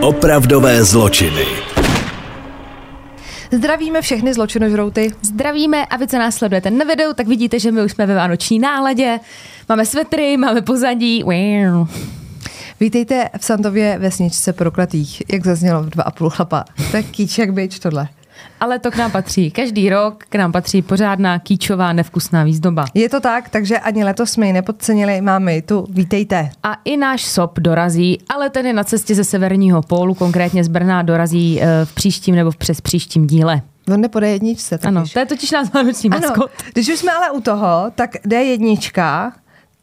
Opravdové zločiny. Zdravíme všechny zločinožrouty. Zdravíme, a vy, co nás sledujete na videu, tak vidíte, že my už jsme ve vánoční náladě. Máme svetry, máme pozadí. Vítejte v Santově vesničce prokletých. Jak zaznělo v 2,5 chlapa, tak kýček bejč tohle. Ale to k nám patří. Každý rok k nám patří pořádná kýčová nevkusná výzdoba. Je to tak, takže ani letos jsme ji nepodcenili. Máme ji tu, vítejte. A i náš SOP dorazí, ale ten je na cestě ze severního pólu, konkrétně z Brna, dorazí v příštím nebo přes příštím díle. On jde po D1. Ano, to je totiž náš vánoční maskot. Když už jsme ale u toho, tak D1.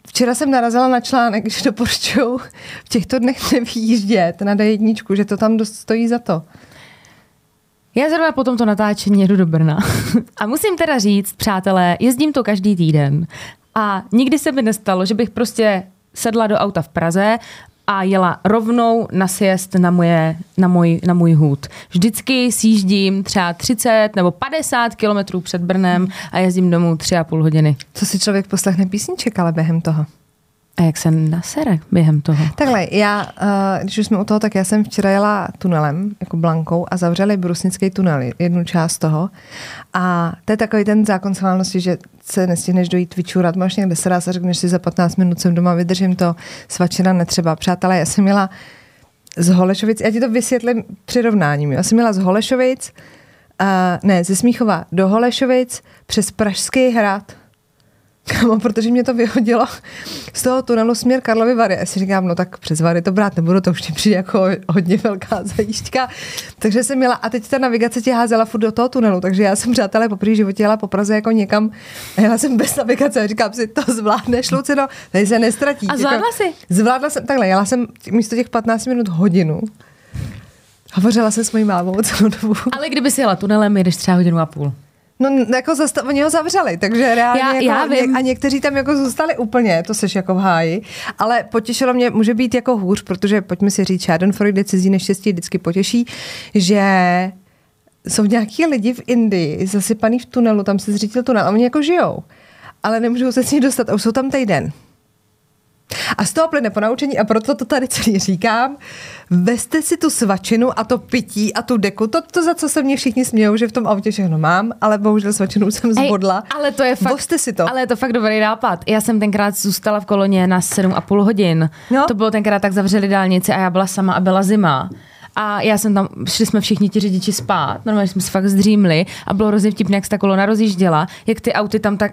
Včera jsem narazila na článek, když doporučuju v těchto dnech nevýjíždět na D1, že to tam dost stojí za to. Já zrovna po tomto natáčení jedu do Brna. A musím teda říct, přátelé, jezdím to každý týden. A nikdy se mi nestalo, že bych prostě sedla do auta v Praze a jela rovnou na sjezd na můj hůd. Vždycky sjíždím třeba 30 nebo 50 kilometrů před Brnem a jezdím domů 3,5 hodiny. Co si člověk poslechne písniček, ale během toho? A jak se nasere během toho? Takhle, já, když už jsme u toho, tak já jsem včera jela tunelem, jako Blankou, a zavřeli brusnický tunel, jednu část toho. A to je takový ten zákon schválnosti, že se nestihneš dojít vyčůrat, máš někde sraz a řekneš si za 15 minut jsem doma, vydržím to, svačina netřeba. Přátelé, já jsem jela z Holešovic, já ti to vysvětlím přirovnáním. Já jsem jela z Holešovic, ze Smíchova do Holešovic, přes Pražský hrad, kámo, protože mě to vyhodilo z toho tunelu směr Karlovy Vary. Já si říkám, no tak přes Vary to brát nebudu, to už mi přijde jako hodně velká zajížďka. Takže jsem jela, a teď ta navigace tě házela furt do toho tunelu, takže já jsem, přátelé, poprvé v životě jela po Praze jako někam. Jela jsem bez navigace a říkám si, to zvládneš, Lucino, tady se nestratí. A zvládla jsi? Zvládla jsem, takhle, jela jsem místo těch 15 minut hodinu. Hovořila jsem s mojí mámou celou dobu. Ale kdyby si jela tunelem, jdeš třeba hodinu a půl. No, jako oni ho zavřeli, takže reálně já a někteří tam jako zůstali úplně, to seš jako v háji, ale potěšilo mě, může být jako hůř, protože pojďme si říct, schadenfreude, cizí neštěstí vždycky potěší, že jsou nějaký lidi v Indii zasypaný v tunelu, tam se zřítil tunel a oni jako žijou, ale nemůžou se s ní dostat a už jsou tam týden. A z toho plyne ponaučení, a proto to tady celý říkám, vezte si tu svačinu a to pití a tu deku, to za co se mě všichni smějou, že v tom autě všechno mám, ale bohužel svačinu jsem zbodla. Ale to je fakt, vozte si to. Ale je to fakt dobrý nápad. Já jsem tenkrát zůstala v koloně na 7,5 hodin. No. To bylo tenkrát, tak zavřeli dálnici a já byla sama a byla zima. A já jsem tam, šli jsme všichni ti řidiči spát, normálně jsme se fakt zdřímli a bylo hrozně vtipně, jak se ta kolona rozjížděla, jak ty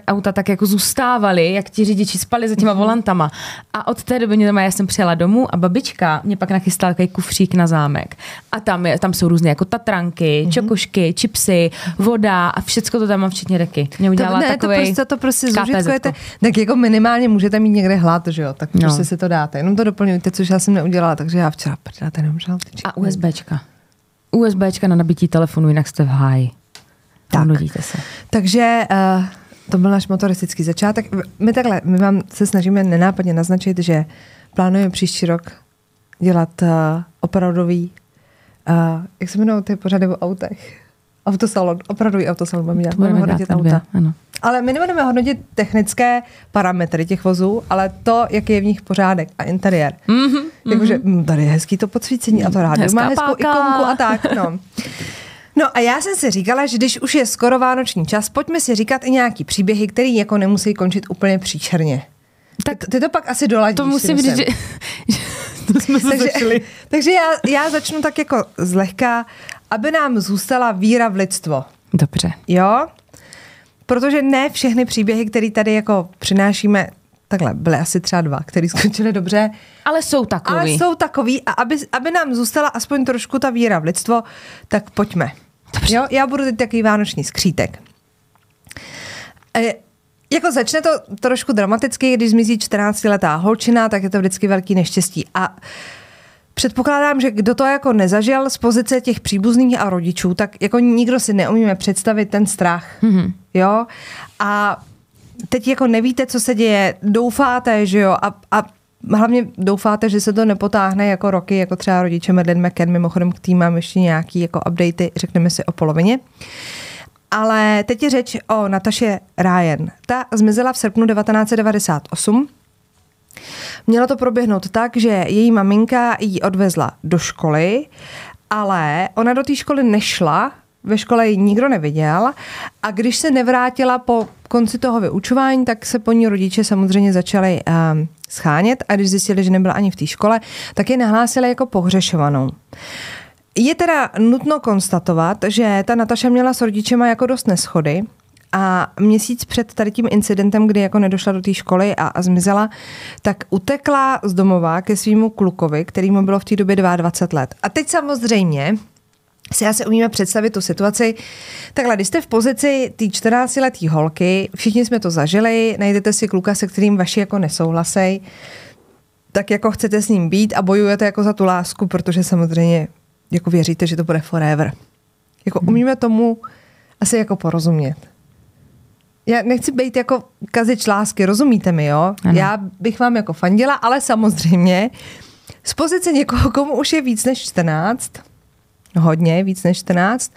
auta tak jako zůstávaly, jak ti řidiči spali za těma volantama. A od té doby já jsem přijela domů a babička mě pak nachystala takový kufřík na zámek. A tam jsou různé jako tatranky, čokošky, chipsy, voda a všecko to tam mám, včetně deky. Mě udělala takovej to prostě zúžitkujete. Tak jako minimálně můžete mít někde hlad, že jo, tak prostě si to dáte. Jenom to doplňujte, což já jsem neudělala, takže já včera USBčka na nabití telefonu, jinak jste v háji. Tak. Se. Takže to byl náš motoristický začátek. My vám se snažíme nenápadně naznačit, že plánujeme příští rok dělat opravdový, jak se jmenují ty pořady o autech? Autosalon, opravdový autosalon mám dělat. Budeme hodnotit auta. Ano. Ale my nebudeme hodnotit technické parametry těch vozů, ale to, jaký je v nich pořádek a interiér. Jakože tady je hezký to podsvícení a to rádio má hezkou ikonku a tak. No a já jsem si říkala, že když už je skoro vánoční čas, pojďme si říkat i nějaký příběhy, které jako nemusí končit úplně příšerně. Tak ty to pak asi doladíš. To musím říct, že to jsme se začali. Takže já začnu tak jako zlehka, aby nám zůstala víra v lidstvo. Dobře. Jo? Protože ne všechny příběhy, které tady jako přinášíme, takhle byly asi třeba dva, které skončily dobře. Ale jsou takový. A aby nám zůstala aspoň trošku ta víra v lidstvo, tak pojďme. Dobře. Jo? Já budu teď takový vánoční skřítek. Jako začne to trošku dramaticky, když zmizí 14letá holčina, tak je to vždycky velký neštěstí. A předpokládám, že kdo to jako nezažil z pozice těch příbuzných a rodičů, tak jako nikdo si neumíme představit ten strach. Mm-hmm. Jo? A teď jako nevíte, co se děje, doufáte, že jo, a hlavně doufáte, že se to nepotáhne jako roky, jako třeba rodiče Madeleine McCann, mimochodem k tým mám ještě nějaký jako updaty, řekneme si o polovině. Ale teď je řeč o Nataše Ryan. Ta zmizela v srpnu 1998. Mělo to proběhnout tak, že její maminka ji odvezla do školy, ale ona do té školy nešla, ve škole ji nikdo neviděl a když se nevrátila po konci toho vyučování, tak se po ní rodiče samozřejmě začali schánět a když zjistili, že nebyla ani v té škole, tak ji nahlásili jako pohřešovanou. Je teda nutno konstatovat, že ta Natasha měla s rodičema jako dost neshody a měsíc před tady tím incidentem, kdy jako nedošla do té školy a zmizela, tak utekla z domova ke svýmu klukovi, který mu bylo v té době 22 let. A teď samozřejmě si asi umíme představit tu situaci. Takhle, když jste v pozici té 14-letý holky, všichni jsme to zažili, najdete si kluka, se kterým vaši jako nesouhlasej, tak jako chcete s ním být a bojujete jako za tu lásku, protože samozřejmě jako věříte, že to bude forever. Jako umíme tomu asi jako porozumět. Já nechci být jako kazič lásky, rozumíte mi, jo? Ano. Já bych vám jako fandila, ale samozřejmě z pozice někoho, komu už je víc než 14, hodně, víc než 14,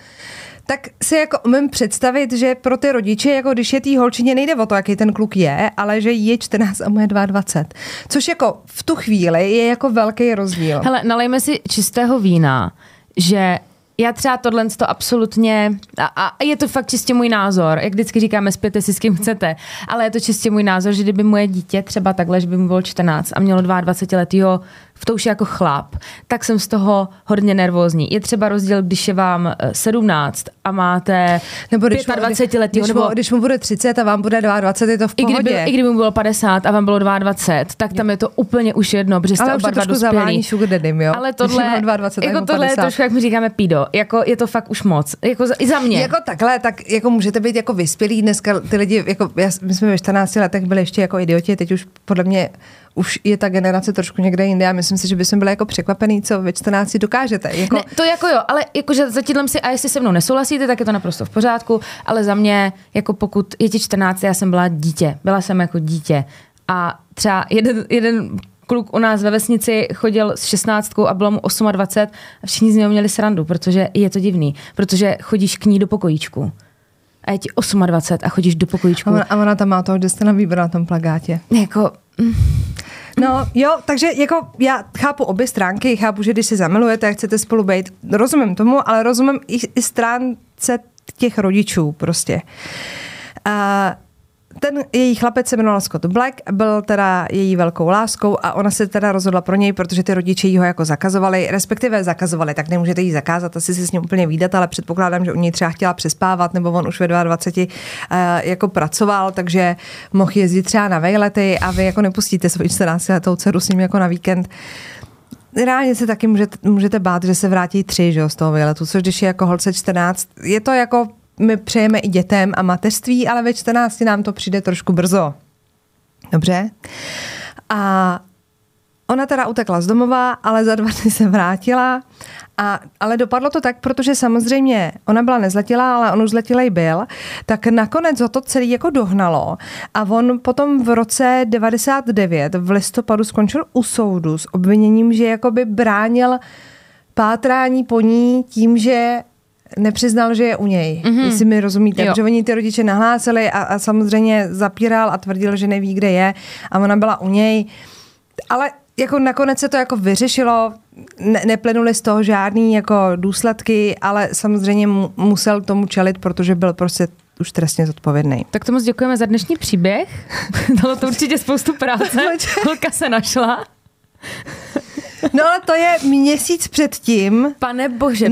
tak si jako umím představit, že pro ty rodiče, jako když je tý holčině, nejde o to, jaký ten kluk je, ale že je 14 a mu je 22. Což jako v tu chvíli je jako velký rozdíl. Hele, nalejme si čistého vína, že já třeba tohle to absolutně, a je to fakt čistě můj názor, jak vždycky říkáme, spěte si s kým chcete, ale je to čistě můj názor, že kdyby moje dítě třeba takhle, že by mu bylo 14 a mělo 22 letýho, v to už je jako chlap, tak jsem z toho hodně nervózní. Je třeba rozdíl, když je vám 17 a máte 25 letýho. Nebo když mu bude 30 a vám bude 22, je to v pohodě. I kdyby mu bylo 50 a vám bylo 22, tak tam je to úplně už jedno, protože jste oba dva dospělí. Ale tohle, 22, jako tohle je trošku, jak my říkáme, pído. Jako je to fakt už moc. Jako i za mě. Jako takhle, tak jako můžete být jako vyspělí dneska ty lidi, jako my jsme ve 14 letech byli ještě jako idioti, teď už podle mě už je ta generace trošku někde jinde. Já myslím si, že bychom byli jako překvapený, co ve 14 dokážete. Jako... Ne, to jako jo, ale jakože zatím si, a jestli se mnou nesouhlasíte, tak je to naprosto v pořádku, ale za mě, jako pokud je ti 14, já jsem byla dítě. Byla jsem jako dítě. A třeba jeden kluk u nás ve vesnici chodil s 16 a bylo mu 28 a všichni z něho měli srandu, protože je to divný. Protože chodíš k ní do pokojíčku a je ti 28 a chodíš do pokojíčku. A ona tam má toho, kde jste na výběr na tom plakátě. Jako... No jo, takže jako já chápu obě stránky, chápu, že když se zamilujete a chcete spolu být, rozumím tomu, ale rozumím i stránce těch rodičů prostě. Ten její chlapec se jmenoval Scott Black, byl teda její velkou láskou a ona se teda rozhodla pro něj, protože ty rodiče jí ho jako zakazovali, respektive zakazovali, tak nemůžete jí zakázat, asi si s ním úplně výdat, ale předpokládám, že u něj třeba chtěla přespávat, nebo on už ve 22 jako pracoval, takže mohl jezdit třeba na vejlety a vy jako nepustíte svoji 14letou dceru s ním jako na víkend. Reálně se taky můžete bát, že se vrátí 3, že jo, z toho vejletu, což když je jako holce 14, je to jako my přejeme i dětem a mateřství, ale ve 14 nám to přijde trošku brzo. Dobře? A ona teda utekla z domova, ale za 2 dny se vrátila. Ale dopadlo to tak, protože samozřejmě ona byla nezletilá, ale on už zletilej byl, tak nakonec ho to celý jako dohnalo a on potom v roce 99 v listopadu skončil u soudu s obviněním, že jakoby bránil pátrání po ní tím, že nepřiznal, že je u něj, jestli mi rozumíte. Protože oni ty rodiče nahlásili a samozřejmě zapíral a tvrdil, že neví, kde je a ona byla u něj. Ale jako nakonec se to jako vyřešilo, neplynuly z toho žádný jako důsledky, ale samozřejmě musel tomu čelit, protože byl prostě už trestně zodpovědný. Tak to moc děkujeme za dnešní příběh. Dalo to určitě spoustu práce. Holka se našla. No ale to je měsíc předtím, pane bože,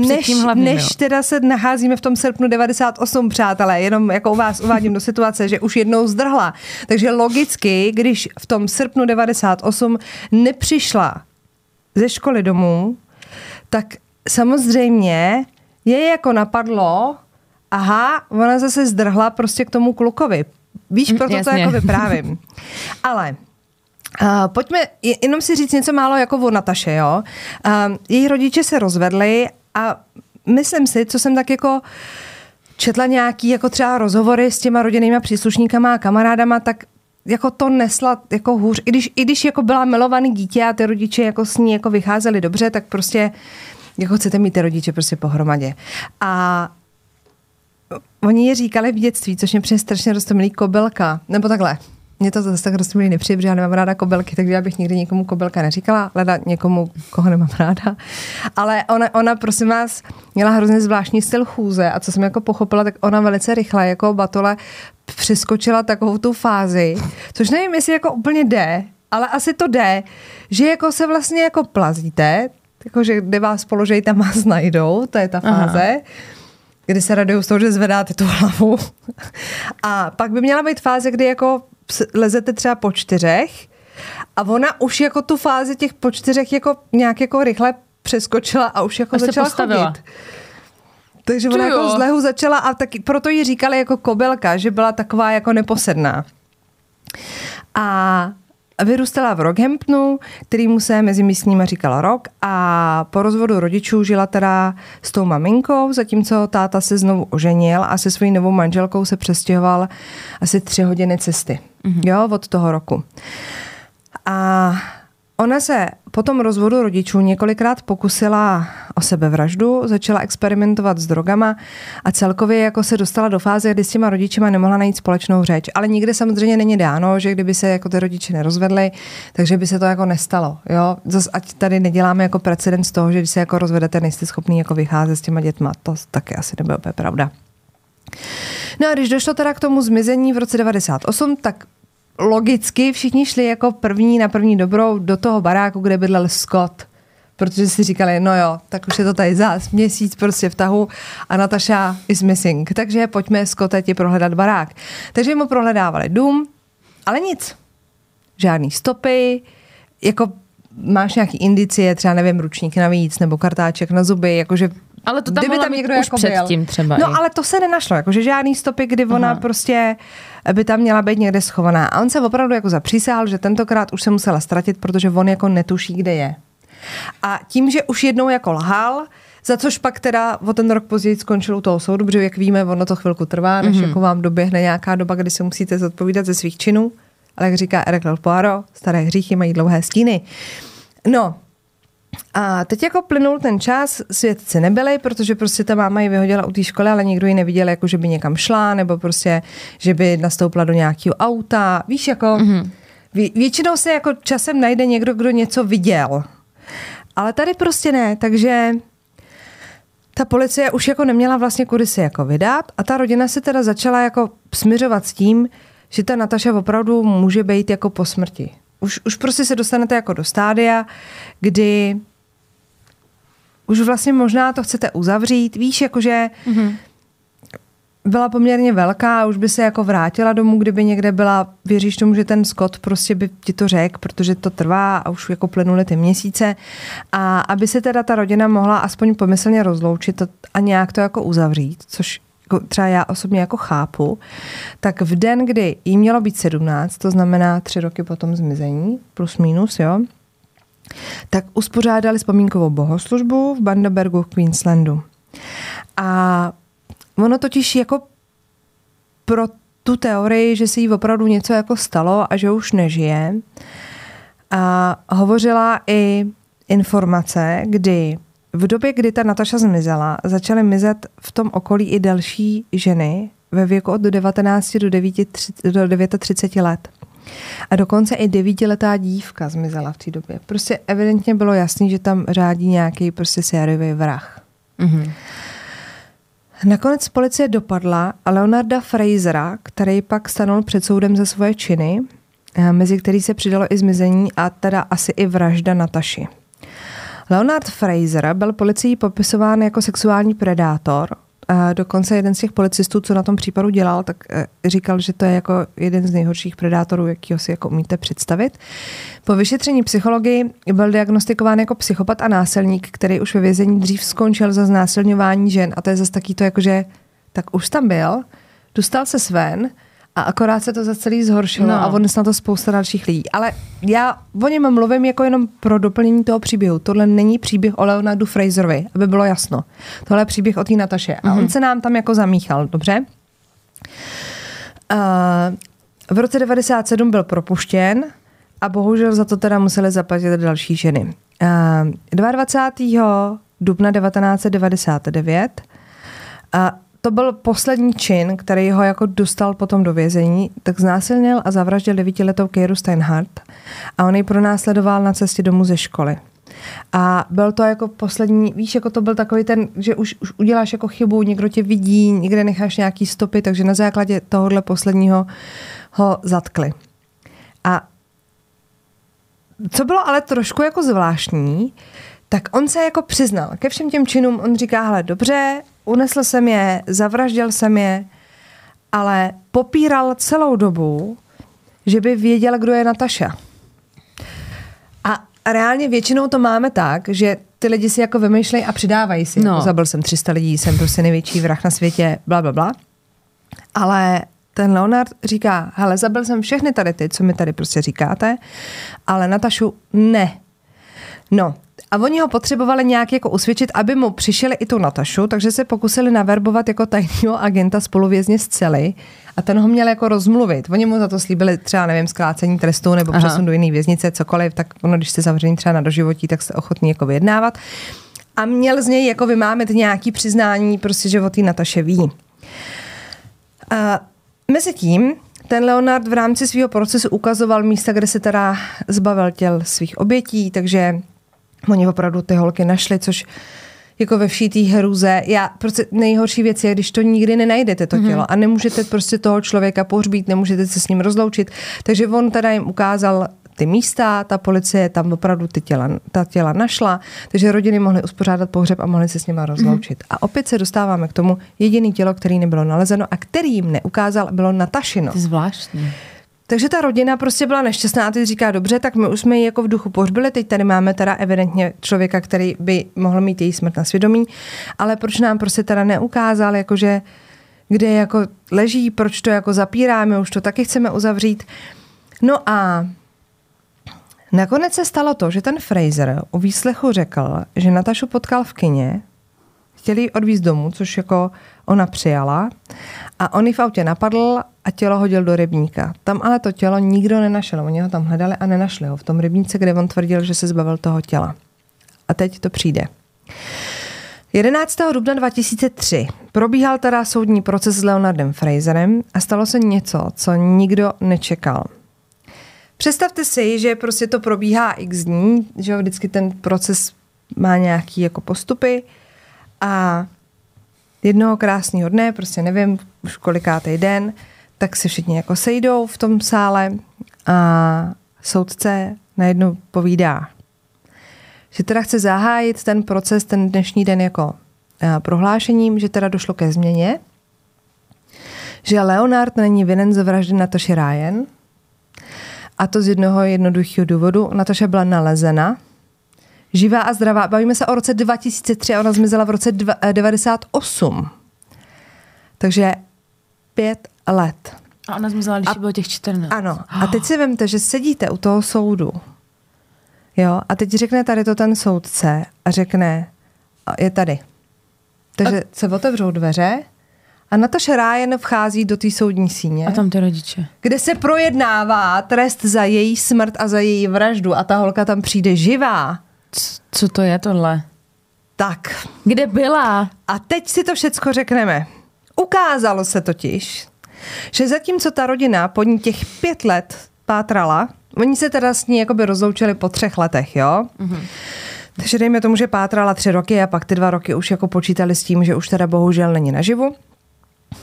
než teda se nacházíme v tom srpnu 98, přátelé, jenom jako u vás uvádím do situace, že už jednou zdrhla. Takže logicky, když v tom srpnu 98 nepřišla ze školy domů, tak samozřejmě je jako napadlo, aha, ona zase zdrhla prostě k tomu klukovi. Víš, proto jasně. To jako vyprávím. Ale... pojďme jenom si říct něco málo jako o Nataše, jo. Její rodiče se rozvedli a myslím si, co jsem tak jako četla nějaký jako třeba rozhovory s těma rodinnýma příslušníkama a kamarádama, tak jako to nesla jako hůř. I když jako byla milovaný dítě a ty rodiče jako s ní jako vycházeli dobře, tak prostě jako chcete mít ty rodiče prostě pohromadě. A oni je říkali v dětství, což mě přijde strašně roztomilý, kobylka, nebo takhle. mě to zase tak rozumí nepřijde, protože já nemám ráda kobelky, takže já bych nikdy někomu kobelka neříkala, leda někomu, koho nemám ráda. Ale ona prosím vás, měla hrozně zvláštní styl chůze a co jsem jako pochopila, tak ona velice rychle jako batole přeskočila takovou tu fázi, což nevím, jestli jako úplně jde, ale asi to jde, že jako se vlastně jako plazíte, jakože kde vás položejí, tam vás najdou, to je ta fáze. Aha. Kdy se raduju z toho, že zvedáte tu hlavu. A pak by měla být fáze, kdy jako lezete třeba po čtyřech a ona už jako tu fázi těch po čtyřech jako nějak jako rychle přeskočila a už jako začala chodit. Takže ona jako z lehu začala a taky, proto ji říkali jako kobylka, že byla taková jako neposedná. A vyrůstala v Rockhamptonu, kterýmu se mezi místníma říkala Rock, a po rozvodu rodičů žila teda s tou maminkou, zatímco táta se znovu oženil a se svojí novou manželkou se přestěhoval asi 3 hodiny cesty, jo, od toho roku. A ona se po tom rozvodu rodičů několikrát pokusila o sebevraždu, začala experimentovat s drogama a celkově jako se dostala do fáze, kdy s těma rodičima nemohla najít společnou řeč. Ale nikde samozřejmě není dáno, že kdyby se jako ty rodiče nerozvedli, takže by se to jako nestalo. Jo? Zas ať tady neděláme jako precedens toho, že když se jako rozvedete, nejste schopný jako vycházet s těma dětma. To taky asi nebylo úplně pravda. No a když došlo teda k tomu zmizení v roce 1998, tak logicky všichni šli jako na první dobrou do toho baráku, kde bydlel Scott, protože si říkali, no jo, tak už je to tady zás měsíc prostě v tahu a Natasha is missing, takže pojďme Scotta ti prohledat barák. Takže mu prohledávali dům, ale nic. Žádný stopy, jako máš nějaký indicie, třeba nevím, ručník navíc nebo kartáček na zuby, jakože ale to tam mohlo být už předtím třeba. No ale to se nenašlo, jakože žádný stopy, kdy ona prostě by tam měla být někde schovaná. A on se opravdu jako zapřísahal, že tentokrát už se musela ztratit, protože on jako netuší, kde je. A tím, že už jednou jako lhal, za což pak teda o ten rok později skončil u toho soudu, protože jak víme, ono to chvilku trvá, než jako vám doběhne nějaká doba, kdy se musíte zodpovídat ze svých činů. Ale jak říká Hercule Poirot, staré hříchy mají dlouhé stíny. No, a teď jako plynul ten čas, svědci nebyli, protože prostě ta máma ji vyhodila u té školy, ale nikdo ji neviděl, jako že by někam šla, nebo prostě, že by nastoupila do nějakého auta. Víš, jako většinou se jako časem najde někdo, kdo něco viděl. Ale tady prostě ne, takže ta policie už jako neměla vlastně kudy se jako vydat a ta rodina se teda začala jako smiřovat s tím, že ta Natasha opravdu může být jako po smrti. Už prostě se dostanete jako do stádia, kdy už vlastně možná to chcete uzavřít. Víš, jakože byla poměrně velká, už by se jako vrátila domů, kdyby někde byla. Věříš tomu, že ten Scott prostě by ti to řekl, protože to trvá a už jako plynuly ty měsíce. A aby se teda ta rodina mohla aspoň pomyslně rozloučit a nějak to jako uzavřít, což třeba já osobně jako chápu, tak v den, kdy jí mělo být 17, to znamená 3 roky po tom zmizení, plus minus, jo, tak uspořádali vzpomínkovou bohoslužbu v Bundabergu v Queenslandu. A ono totiž jako pro tu teorii, že se jí opravdu něco jako stalo a že už nežije, a hovořila i informace, kdy v době, kdy ta Natasha zmizela, začaly mizet v tom okolí i další ženy ve věku od 19 do 39 let. A dokonce i 9letá dívka zmizela v té době. Prostě evidentně bylo jasný, že tam řádí nějaký prostě sériový vrah. Mm-hmm. Nakonec policie dopadla Leonarda Frasera, který pak stanul před soudem za svoje činy, mezi který se přidalo i zmizení a teda asi i vražda Natashy. Leonard Fraser byl policií popisován jako sexuální predátor. Dokonce jeden z těch policistů, co na tom případu dělal, tak říkal, že to je jako jeden z nejhorších predátorů, jakýho si jako umíte představit. Po vyšetření psychologii byl diagnostikován jako psychopat a násilník, který už ve vězení dřív skončil za znásilňování žen. A to je zase taky to, jakože tak už tam byl, dostal se sven a akorát se to za celý zhoršilo a odnes na to spousta dalších lidí. Ale já o něm mluvím jako jenom pro doplnění toho příběhu. Tohle není příběh o Leonardu Fraserovi, aby bylo jasno. Tohle je příběh o té Nataše. A on se nám tam jako zamíchal, dobře? V roce 1997 byl propuštěn a bohužel za to teda museli zaplatit další ženy. 22. dubna 1999 To byl poslední čin, který ho jako dostal potom do vězení, tak znásilnil a zavraždil 9letou Keyru Steinhardt a on ji pronásledoval na cestě domů ze školy. A byl to jako poslední, víš, jako to byl takový ten, že už uděláš jako chybu, někdo tě vidí, někde necháš nějaký stopy, takže na základě tohohle posledního ho zatkli. A co bylo ale trošku jako zvláštní, tak on se jako přiznal ke všem těm činům, on říká, hele, dobře, unesl jsem je, zavraždil jsem je, ale popíral celou dobu, že by věděl, kdo je Natasha. A reálně většinou to máme tak, že ty lidi si jako vymýšlejí a přidávají si. No. Zabil jsem 300 lidí, jsem prostě největší vrah na světě, bla, bla, bla. Ale ten Leonard říká, hele, zabil jsem všechny tady ty, co mi tady prostě říkáte, ale Natashu ne. No. A oni ho potřebovali nějak jako usvědčit, aby mu přišeli i tu Natashu, takže se pokusili naverbovat jako tajného agenta spoluvězně z cely a ten ho měl jako rozmluvit. Oni mu za to slíbili třeba, nevím, zkrácení trestu nebo přesun do jiné věznice, cokoliv, tak ono, když jste zavřený třeba na doživotí, tak jste ochotní jako vyjednávat. A měl z něj jako vymámit nějaký přiznání, prostě, že o té Natashe ví. A mezitím ten Leonard v rámci svého procesu ukazoval místa, kde se teda zbavil těl svých obětí, takže oni opravdu ty holky našli, což jako ve vší té hruze. Já prostě nejhorší věc je, když to nikdy nenajdete to tělo a nemůžete prostě toho člověka pohřbít, nemůžete se s ním rozloučit. Takže on teda jim ukázal ty místa, ta policie tam opravdu ta těla našla, takže rodiny mohly uspořádat pohřeb a mohly se s nima rozloučit. A opět se dostáváme k tomu, jediný tělo, který nebylo nalezeno a který jim neukázal, bylo Natašino. To je zvláštní. Takže ta rodina prostě byla nešťastná a teď říká, dobře, tak my už jsme ji jako v duchu pohřbili, teď tady máme teda evidentně člověka, který by mohl mít její smrt na svědomí, ale proč nám prostě teda neukázal, jakože kde jako leží, proč to jako zapíráme, už to taky chceme uzavřít. No a nakonec se stalo to, že ten Fraser u výslechu řekl, že Natashu potkal v kině, chtěli ji odvízt domů, což jako ona přijala a on ji v autě napadl a tělo hodil do rybníka. Tam ale to tělo nikdo nenašel. Oni ho tam hledali a nenašli ho. V tom rybníce, kde on tvrdil, že se zbavil toho těla. A teď to přijde. 11. dubna 2003 probíhal teda soudní proces s Leonardem Fraserem a stalo se něco, co nikdo nečekal. Představte si, že prostě to probíhá x dní, že vždycky ten proces má nějaký jako postupy a jednoho krásného dne, prostě nevím, už kolikátej den, tak se všichni jako sejdou v tom sále a soudce najednou povídá, že teda chce zahájit ten proces, ten dnešní den jako prohlášením, že teda došlo ke změně, že Leonard není vinen za vraždu Natashy Ryan a to z jednoho jednoduchého důvodu. Natasha byla nalezena, živá a zdravá. Bavíme se o roce 2003 a ona zmizela v roce 1998. Takže 5 let. A ona zmizela, když bylo těch 14. Ano. A teď si vemte, že sedíte u toho soudu. Jo? A teď řekne tady to ten soudce a řekne, je tady. Takže se otevřou dveře a Natasha Ryan vchází do té soudní síně. A tam ty rodiče. Kde se projednává trest za její smrt a za její vraždu a ta holka tam přijde živá. Co to je tohle? Tak. Kde byla? A teď si to všecko řekneme. Ukázalo se totiž, že zatímco ta rodina po ní těch 5 let pátrala, oni se teda s ní jakoby rozloučili po 3 letech, jo? Mm-hmm. Takže dejme tomu, že pátrala 3 roky a pak ty 2 roky už jako počítali s tím, že už teda bohužel není naživu.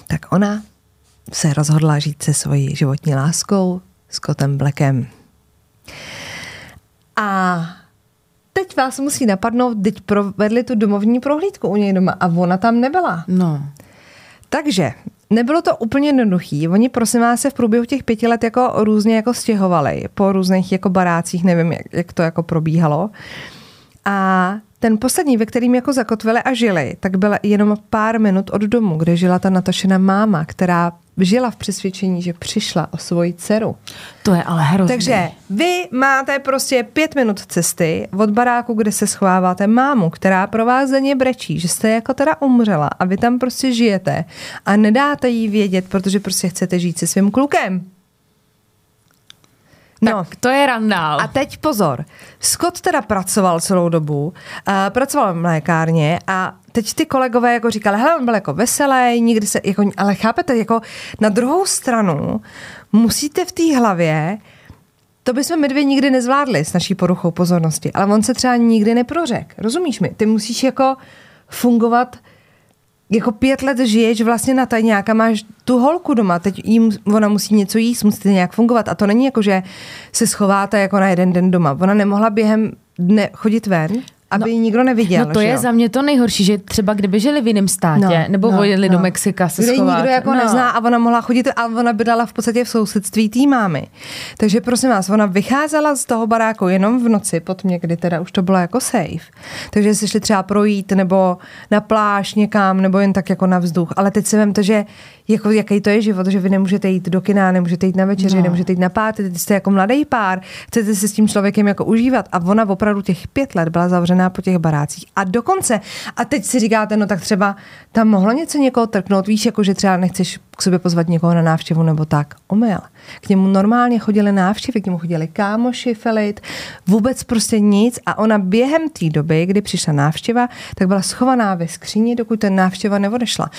Tak ona se rozhodla žít se svojí životní láskou, Scottem Blackem. A teď vás musí napadnout, teď provedli tu domovní prohlídku u něj doma a ona tam nebyla. No. Takže nebylo to úplně jednoduchý. Oni, prosím vás, se v průběhu těch 5 let jako různě jako stěhovali po různých jako barácích, nevím, jak to jako probíhalo. A ten poslední, ve kterým jako zakotvili a žili, tak byla jenom pár minut od domu, kde žila ta Natašina máma, která žila v přesvědčení, že přišla o svoji dceru. To je ale hrozný. Takže vy máte prostě 5 minut cesty od baráku, kde se schováváte mámu, která pro vás denně brečí, že jste jako teda umřela a vy tam prostě žijete a nedáte jí vědět, protože prostě chcete žít se svým klukem. No, to je randál. A teď pozor. Scott teda pracoval celou dobu, pracoval v mlékárně a teď ty kolegové jako říkali, hele, on byl jako veselý, nikdy se, jako, ale chápete, jako na druhou stranu musíte v té hlavě, to bychom my dvě nikdy nezvládli s naší poruchou pozornosti, ale on se třeba nikdy neprořek. Rozumíš mi? Ty musíš jako fungovat, jako 5 let žiješ vlastně na tajňáka, máš tu holku doma, teď ona musí něco jíst, musíte nějak fungovat a to není jako, že se schováte jako na jeden den doma. Ona nemohla během dne chodit ven, aby ji nikdo neviděl. No to je za mě to nejhorší, že třeba kdyby žili v jiném státě, nebo vojeli do Mexika se schovat. Kde nikdo jako nezná a ona mohla chodit a ona bydala v podstatě v sousedství tý mámy. Takže prosím vás, ona vycházela z toho baráku jenom v noci pod mě, kdy teda už to bylo jako safe. Takže se šli třeba projít nebo na pláž někam nebo jen tak jako na vzduch. Ale teď si vemte, že jako jaký to je život, že vy nemůžete jít do kina, nemůžete jít na večeři, nemůžete jít na párty, teď jste jako mladý pár, chcete se s tím člověkem jako užívat a ona opravdu těch 5 let byla zavřená po těch barácích. A dokonce, a teď si říkáte, no tak třeba tam mohlo něco někoho trknout, víš, jako že třeba nechceš k sobě pozvat někoho na návštěvu nebo tak. Omyl. K němu normálně chodili návštěvy, k němu chodili kámoši, felit, vůbec prostě nic a ona během té doby, kdy přišla návštěva, tak byla schovaná ve skříni, dokud ten návštěva neodešla.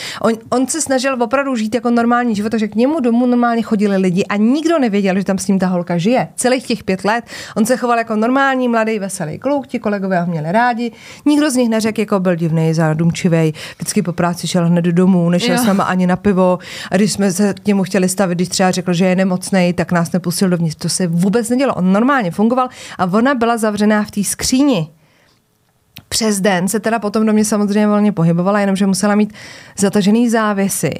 On se snažil opravdu žít jako normální život, takže k němu domů normálně chodili lidi a nikdo nevěděl, že tam s ním ta holka žije. Celých těch 5 let on se choval jako normální, mladý, veselý kluk, ti kolegové ho měli rádi. Nikdo z nich neřekl, jako byl divnej, zadumčivej, vždycky po práci šel hned do domů, nešel s náma ani na pivo. A když jsme se k němu chtěli stavit, když třeba řekl, že je nemocnej, tak nás nepustil dovnitř. To se vůbec nedělo. On normálně fungoval a ona byla zavřená v té skříni. Přes den se teda potom do mě samozřejmě volně pohybovala, jenomže musela mít zatažený závěsy.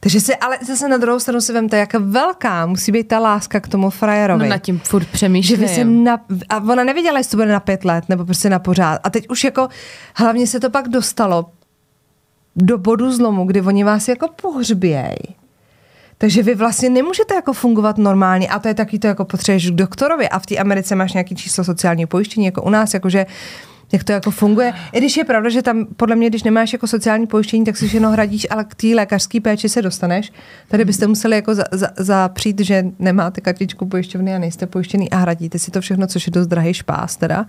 Takže se, ale zase na druhou stranu si vemte, jak velká musí být ta láska k tomu frajerovi. No nad tím furt přemýšlím. A ona nevěděla, jestli to bude na 5 let nebo prostě na pořád. A teď už jako hlavně se to pak dostalo do bodu zlomu, kdy oni vás jako pohřbějí. Takže vy vlastně nemůžete jako fungovat normálně a to je taky to jako potřebuješ k doktorovi a v té Americe máš nějaký číslo sociálního pojištění jako u nás, jakože jak to jako funguje. I když je pravda, že tam podle mě, když nemáš jako sociální pojištění, tak si jenom hradíš, ale k té lékařské péči se dostaneš. Tady byste museli jako zapřít, že nemáte kartičku pojišťovny a nejste pojištěný a hradíte si to všechno, což je dost drahý špás teda.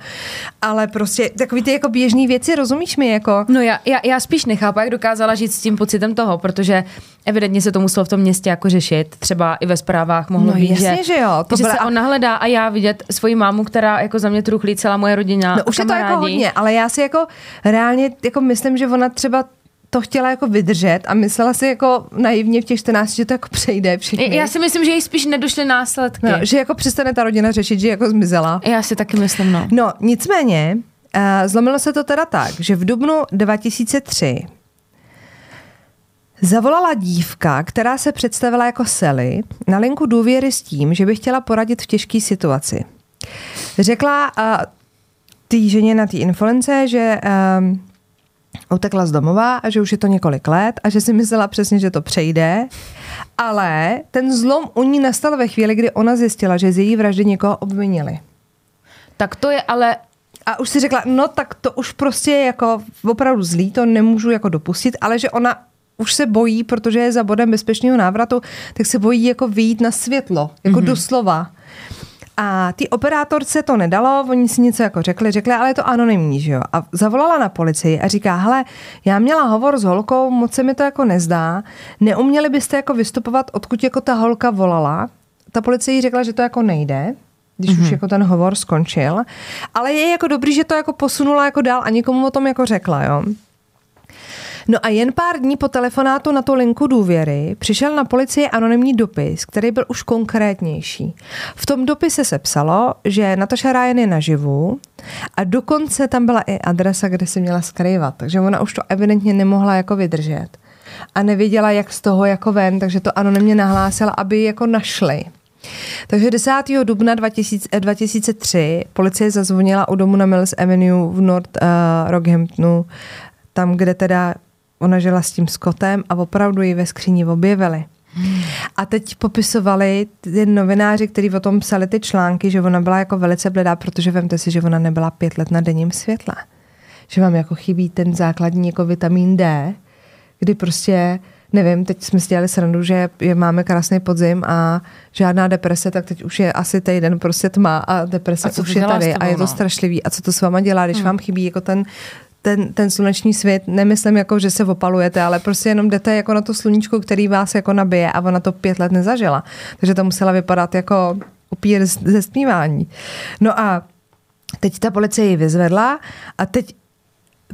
Ale prostě takový ty jako běžný věci, rozumíš mi jako? No já spíš nechápu, jak dokázala žít s tím pocitem toho, protože evidentně se to muselo v tom městě jako řešit. Třeba i ve zprávách mohlo být, jasně, že jo, to že se ona hledá a já vidět svoji mámu, která jako za mě truchlí, celá moje rodina. No, už je to jako hodně, ale já si jako reálně jako myslím, že ona třeba to chtěla jako vydržet a myslela si jako naivně v těch 14, že to jako přejde všichni. Já si myslím, že jí spíš nedošly následky. No, že jako přestane ta rodina řešit, že jako zmizela. Já si taky myslím, no. No, nicméně zlomilo se to teda tak, že v dubnu 2003 zavolala dívka, která se představila jako Sally, na linku důvěry s tím, že by chtěla poradit v těžké situaci. Řekla té ženě na té influence, že utekla z domova a že už je to několik let a že si myslela přesně, že to přejde. Ale ten zlom u ní nastal ve chvíli, kdy ona zjistila, že z její vraždy někoho obvinili. Tak to je ale... A už si řekla, no tak to už prostě je jako opravdu zlý, to nemůžu jako dopustit, ale že ona už se bojí, protože je za bodem bezpečného návratu, tak se bojí jako vyjít na světlo, jako doslova. A ty operátorce to nedalo, oni si něco jako řekli, ale je to anonymní, že jo. A zavolala na policii a říká, hele, já měla hovor s holkou, moc se mi to jako nezdá, neuměli byste jako vystupovat, odkud jako ta holka volala. Ta policie jí řekla, že to jako nejde, když už jako ten hovor skončil, ale je jako dobrý, že to jako posunula jako dál a nikomu o tom jako řekla, jo. No a jen pár dní po telefonátu na tu linku důvěry přišel na policii anonymní dopis, který byl už konkrétnější. V tom dopise se psalo, že Natasha Ryan je naživu a dokonce tam byla i adresa, kde se měla skrývat, takže ona už to evidentně nemohla jako vydržet a nevěděla, jak z toho jako ven, takže to anonymně nahlásila, aby ji jako našli. Takže 10. dubna 2003 policie zazvonila u domu na Mills Avenue v North Rockhamptonu, tam, kde teda ona žila s tím Scottem a opravdu ji ve skříni objevili. A teď popisovali ty novináři, kteří o tom psali ty články, že ona byla jako velice bledá, protože vemte si, že ona nebyla 5 let na denním světle. Že vám jako chybí ten základní jako vitamin D, kdy prostě nevím, teď jsme si dělali srandu, že máme krásný podzim a žádná deprese, tak teď už je asi týden prostě tma a deprese a už je tady a je to strašlivý. A co to s váma dělá, když vám chybí jako ten sluneční svět, nemyslím jako, že se opalujete, ale prostě jenom jdete jako na to sluníčko, který vás jako nabije a ona to 5 let nezažila. Takže to musela vypadat jako upír ze stmívání. No a teď ta policie ji vyzvedla a teď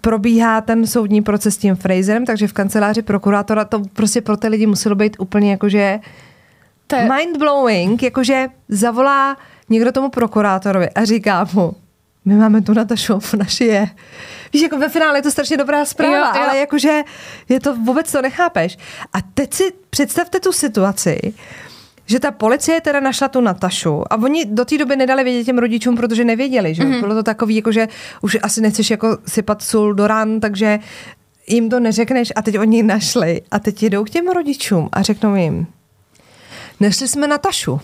probíhá ten soudní proces s tím Fraserem, takže v kanceláři prokurátora to prostě pro ty lidi muselo být úplně jakože mind-blowing, jakože zavolá někdo tomu prokurátorovi a říká mu, my máme tu Natašu, ona žije. Víš, jako ve finále je to strašně dobrá zpráva, jo. Ale jakože je to, vůbec to nechápeš. A teď si představte tu situaci, že ta policie teda našla tu Natašu a oni do té doby nedali vědět těm rodičům, protože nevěděli, že bylo to takový, jakože už asi nechceš jako sypat sůl do ran, takže jim to neřekneš a teď oni ji našli a teď jedou k těm rodičům a řeknou jim, našli jsme Natašu.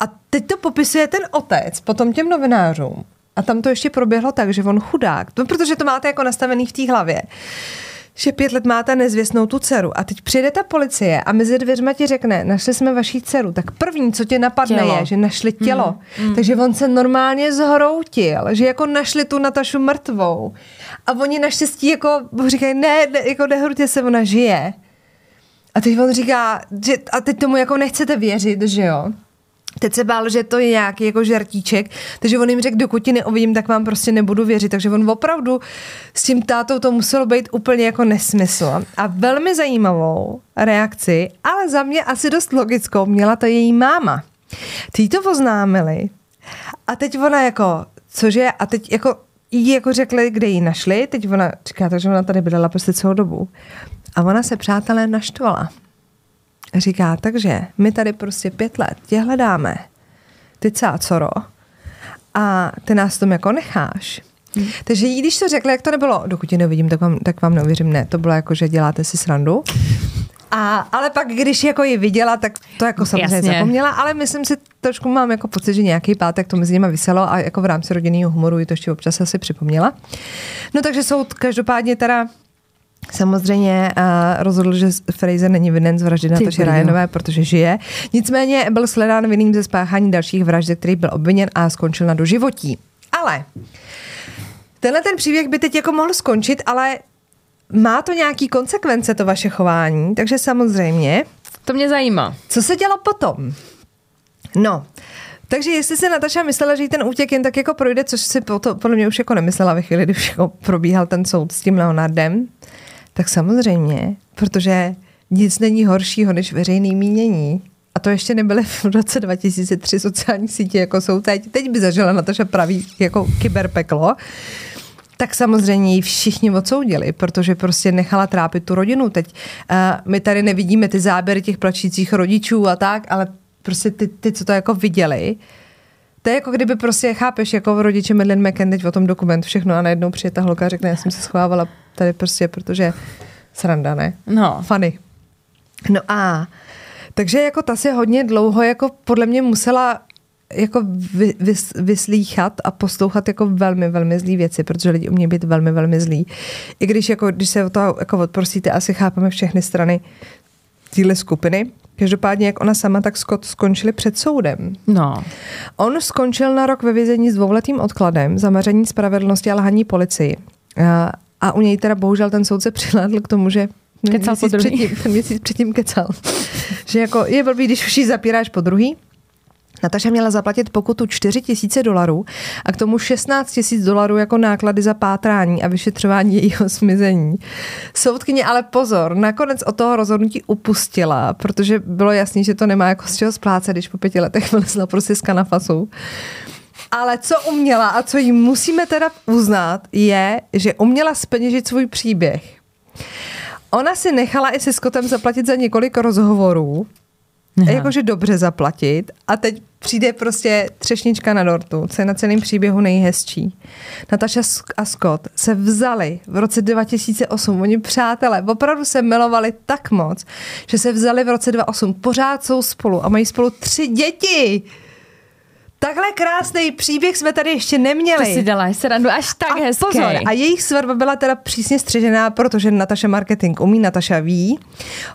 A teď to popisuje ten otec potom těm novinářům. A tam to ještě proběhlo tak, že on chudák, protože to máte jako nastavený v té hlavě, že 5 let máte nezvěstnou tu dceru a teď přijde ta policie a mezi dveřma ti řekne, našli jsme vaší dceru, tak první, co tě napadne je, že našli tělo. Takže on se normálně zhroutil, že jako našli tu Natašu mrtvou a oni naštěstí jako říkají, ne, jako nehrutě se, ona žije. A teď on říká, že, a teď tomu jako nechcete věřit, že jo. Teď se bál, že to je nějaký jako žertíček, takže on jim řekl, dokud ti neuvidím, tak vám prostě nebudu věřit. Takže on opravdu s tím tátou to muselo být úplně jako nesmysl. A velmi zajímavou reakci, ale za mě asi dost logickou, měla to její máma. Ty to oznámili a teď ona jako, cože, a teď jako jí jako řekli, kde ji našli, teď ona říká, takže ona tady bydlela prostě celou dobu. A ona se, přátelé, naštvala. Říká, takže my tady prostě 5 let tě hledáme, ty cácoro, a ty nás tom jako necháš. Takže i když to řekla, jak to nebylo, dokud tě neuvidím, tak vám neuvěřím, ne, to bylo jako, že děláte si srandu. Ale pak, když jako ji viděla, tak to jako samozřejmě zapomněla, ale myslím si, trošku mám jako pocit, že nějaký pátek to mezi nimi viselo a jako v rámci rodinného humoru ji to ještě občas asi připomněla. No takže soud každopádně teda samozřejmě rozhodl, že Fraser není vinen z vraždy Nataše Ryanové, protože žije. Nicméně byl shledán vinným ze spáchání dalších vražd, ze kterých byl obviněn a skončil na doživotí. Ale tenhle ten příběh by teď jako mohl skončit, ale má to nějaký konsekvence, to vaše chování, takže samozřejmě. To mě zajímá. Co se dělo potom? No, takže jestli se Nataša myslela, že jí ten útěk jen tak jako projde, což si podle mě už jako nemyslela ve chvíli, když jako probíhal ten soud s tím Leonardem, tak samozřejmě, protože nic není horšího než veřejný mínění. A to ještě nebyly v roce 2003 sociální sítě, jako jsou teď. Teď by zažila Nataša pravý jako kyberpeklo. Tak samozřejmě ji všichni odsoudili, protože prostě nechala trápit tu rodinu. Teď my tady nevidíme ty záběry těch plačících rodičů a tak, ale prostě ty co to jako viděli, to je jako kdyby prostě, chápeš, jako rodiče Madeleine McCann teď o tom dokumentu všechno a najednou přijde ta holka a řekne, já jsem se schovávala tady prostě, protože sranda, ne? No. Funny. No a takže jako ta se hodně dlouho jako podle mě musela jako vyslýchat a poslouchat jako velmi, velmi zlý věci, protože lidi umějí být velmi, velmi zlý. I když jako, když se od toho jako odprostíte, asi chápeme všechny strany téhle skupiny. Každopádně, jak ona sama, tak Scott skončili před soudem. No. On skončil na rok ve vězení s 2letým odkladem za maření spravedlnosti a lhaní policii. A u něj teda bohužel ten soud se přihlédl k tomu, že měsíc předtím kecal. Že jako je blbý, když už ji zapíráš po druhý. Nataša měla zaplatit pokutu $4,000 a k tomu $16,000 jako náklady za pátrání a vyšetřování jejího zmizení. Soudkyně ale pozor, nakonec od toho rozhodnutí upustila, protože bylo jasný, že to nemá jako z čeho splácet, když po 5 letech vylezla prostě z kanafasu. Ale co uměla a co jí musíme teda uznat, je, že uměla zpeněžit svůj příběh. Ona si nechala i se Scottem zaplatit za několik rozhovorů, jakože dobře zaplatit a teď přijde prostě třešnička na dortu, co je na celém příběhu nejhezčí. Nataša a Scott se vzali v roce 2008, oni přátelé opravdu se milovali tak moc, že se vzali v roce 2008, pořád jsou spolu a mají spolu 3 děti. Takhle krásný příběh jsme tady ještě neměli. To si dala srandu, až tak hezký. Pozor, a jejich svatba byla teda přísně střežená, protože Natasha marketing umí, Natasha ví.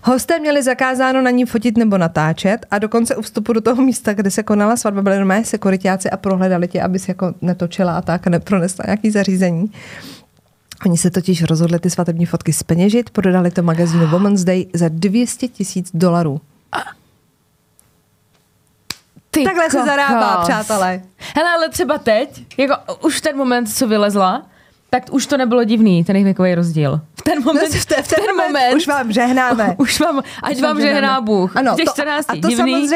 Hosté měli zakázáno na ní fotit nebo natáčet a dokonce u vstupu do toho místa, kde se konala svatba, byli normálně sekuritáci a prohledali tě, abys jako netočila a tak, nepronesla nějaký zařízení. Oni se totiž rozhodli ty svatební fotky zpeněžit, prodali to magazínu Women's Day za $200,000. Ty takhle kokos. Se zarábá, přátelé. Hele, ale třeba teď, jako už ten moment, co vylezla, tak už to nebylo divný, ten věkový rozdíl. V ten moment už vám žehnáme. Ať vám žehná Bůh. Ano, těch 14, a to divný.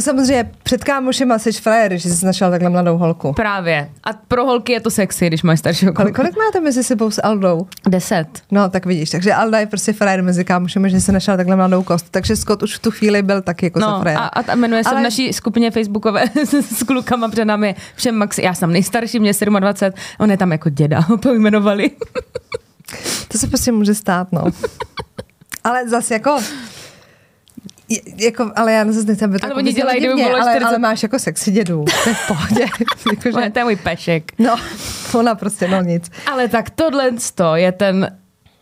Samozřejmě před kámošema seš frajer, že jsi našel takhle mladou holku. Právě. A pro holky je to sexy, když máš staršího kluka. Kolik máte mezi sebou s Aldou? 10. No, tak vidíš. Takže Alda je prostě frajer mezi kámošema, že se našel takhle mladou kost. Takže Scott už v tu chvíli byl taky jako no, frajer. A jmenuje se v naší skupině facebookové s klukama před námi všem Maxi. Já jsem nejstarší, mě 27. On je tam jako děda, ho pojmenovali. To se prostě může stát, no. Ale zase jako ale já zase nechci, aby to ale dělají, divně, kdyby bylo 40... ale máš jako sexy dědu, to je v pohodě. Jakože... To je můj pešek. No, ona prostě, no nic. Ale tak tohle je ten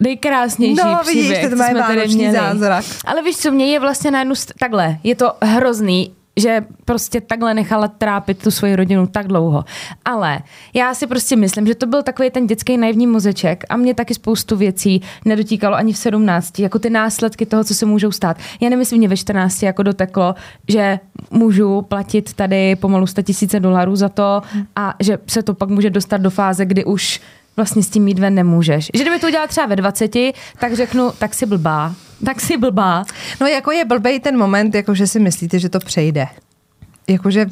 nejkrásnější příběh. No vidíš, to mají vánoční zázrak. Ale víš co, mě je vlastně najednou takhle, je to hrozný, že prostě takhle nechala trápit tu svoji rodinu tak dlouho. Ale já si prostě myslím, že to byl takový ten dětský naivní mozeček a mě taky spoustu věcí nedotíkalo ani v 17, jako ty následky toho, co se můžou stát. Já nemyslím, mě ve 14 jako doteklo, že můžu platit tady pomalu $100,000 za to a že se to pak může dostat do fáze, kdy už vlastně s tím mít ven nemůžeš. Že kdyby to udělala třeba ve 20, tak řeknu, tak si blbá. No jako je blbej ten moment, jakože si myslíte, že to přejde. Jakože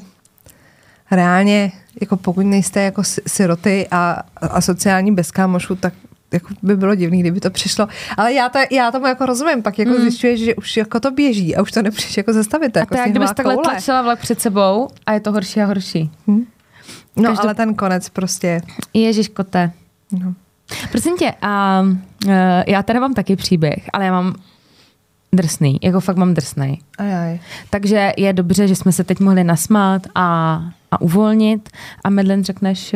reálně, jako pokud nejste jako siroty a sociální bez kámošů, tak jako by bylo divný, kdyby to přišlo. Ale já tomu jako rozumím, pak jako zjišťuješ, že už jako to běží a už to nepřiješ jako zastavit. Jako a tak, kdyby jsi takhle tlačila vlak před sebou a je to horší a horší. No ale ten konec prostě. Ježiškote. No. Prosím tě, já teda mám taky příběh, ale já mám drsný, jako fakt mám drsnej. Ajaj. Takže je dobře, že jsme se teď mohli nasmát a uvolnit a Madeleine řekneš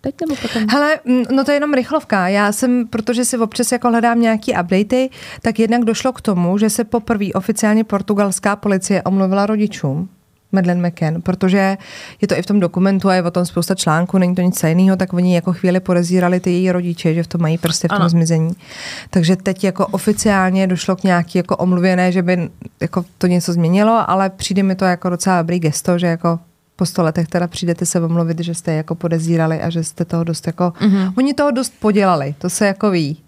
teď nebo potom? Hele, no to je jenom rychlovka. Já jsem, protože si občas jako hledám nějaký updaty, tak jednak došlo k tomu, že se poprvé oficiálně portugalská policie omluvila rodičům Madeleine McCann, protože je to i v tom dokumentu a je o tom spousta článků, není to nic jiného, tak oni jako chvíli podezírali ty její rodiče, že v tom mají prostě v tom zmizení. Takže teď jako oficiálně došlo k nějaký jako omluvěné, že by jako to něco změnilo, ale přijde mi to jako docela dobrý gesto, že jako po 100 letech teda přijdete se omluvit, že jste jako podezírali a že jste toho dost jako... Oni toho dost podělali, to se jako ví.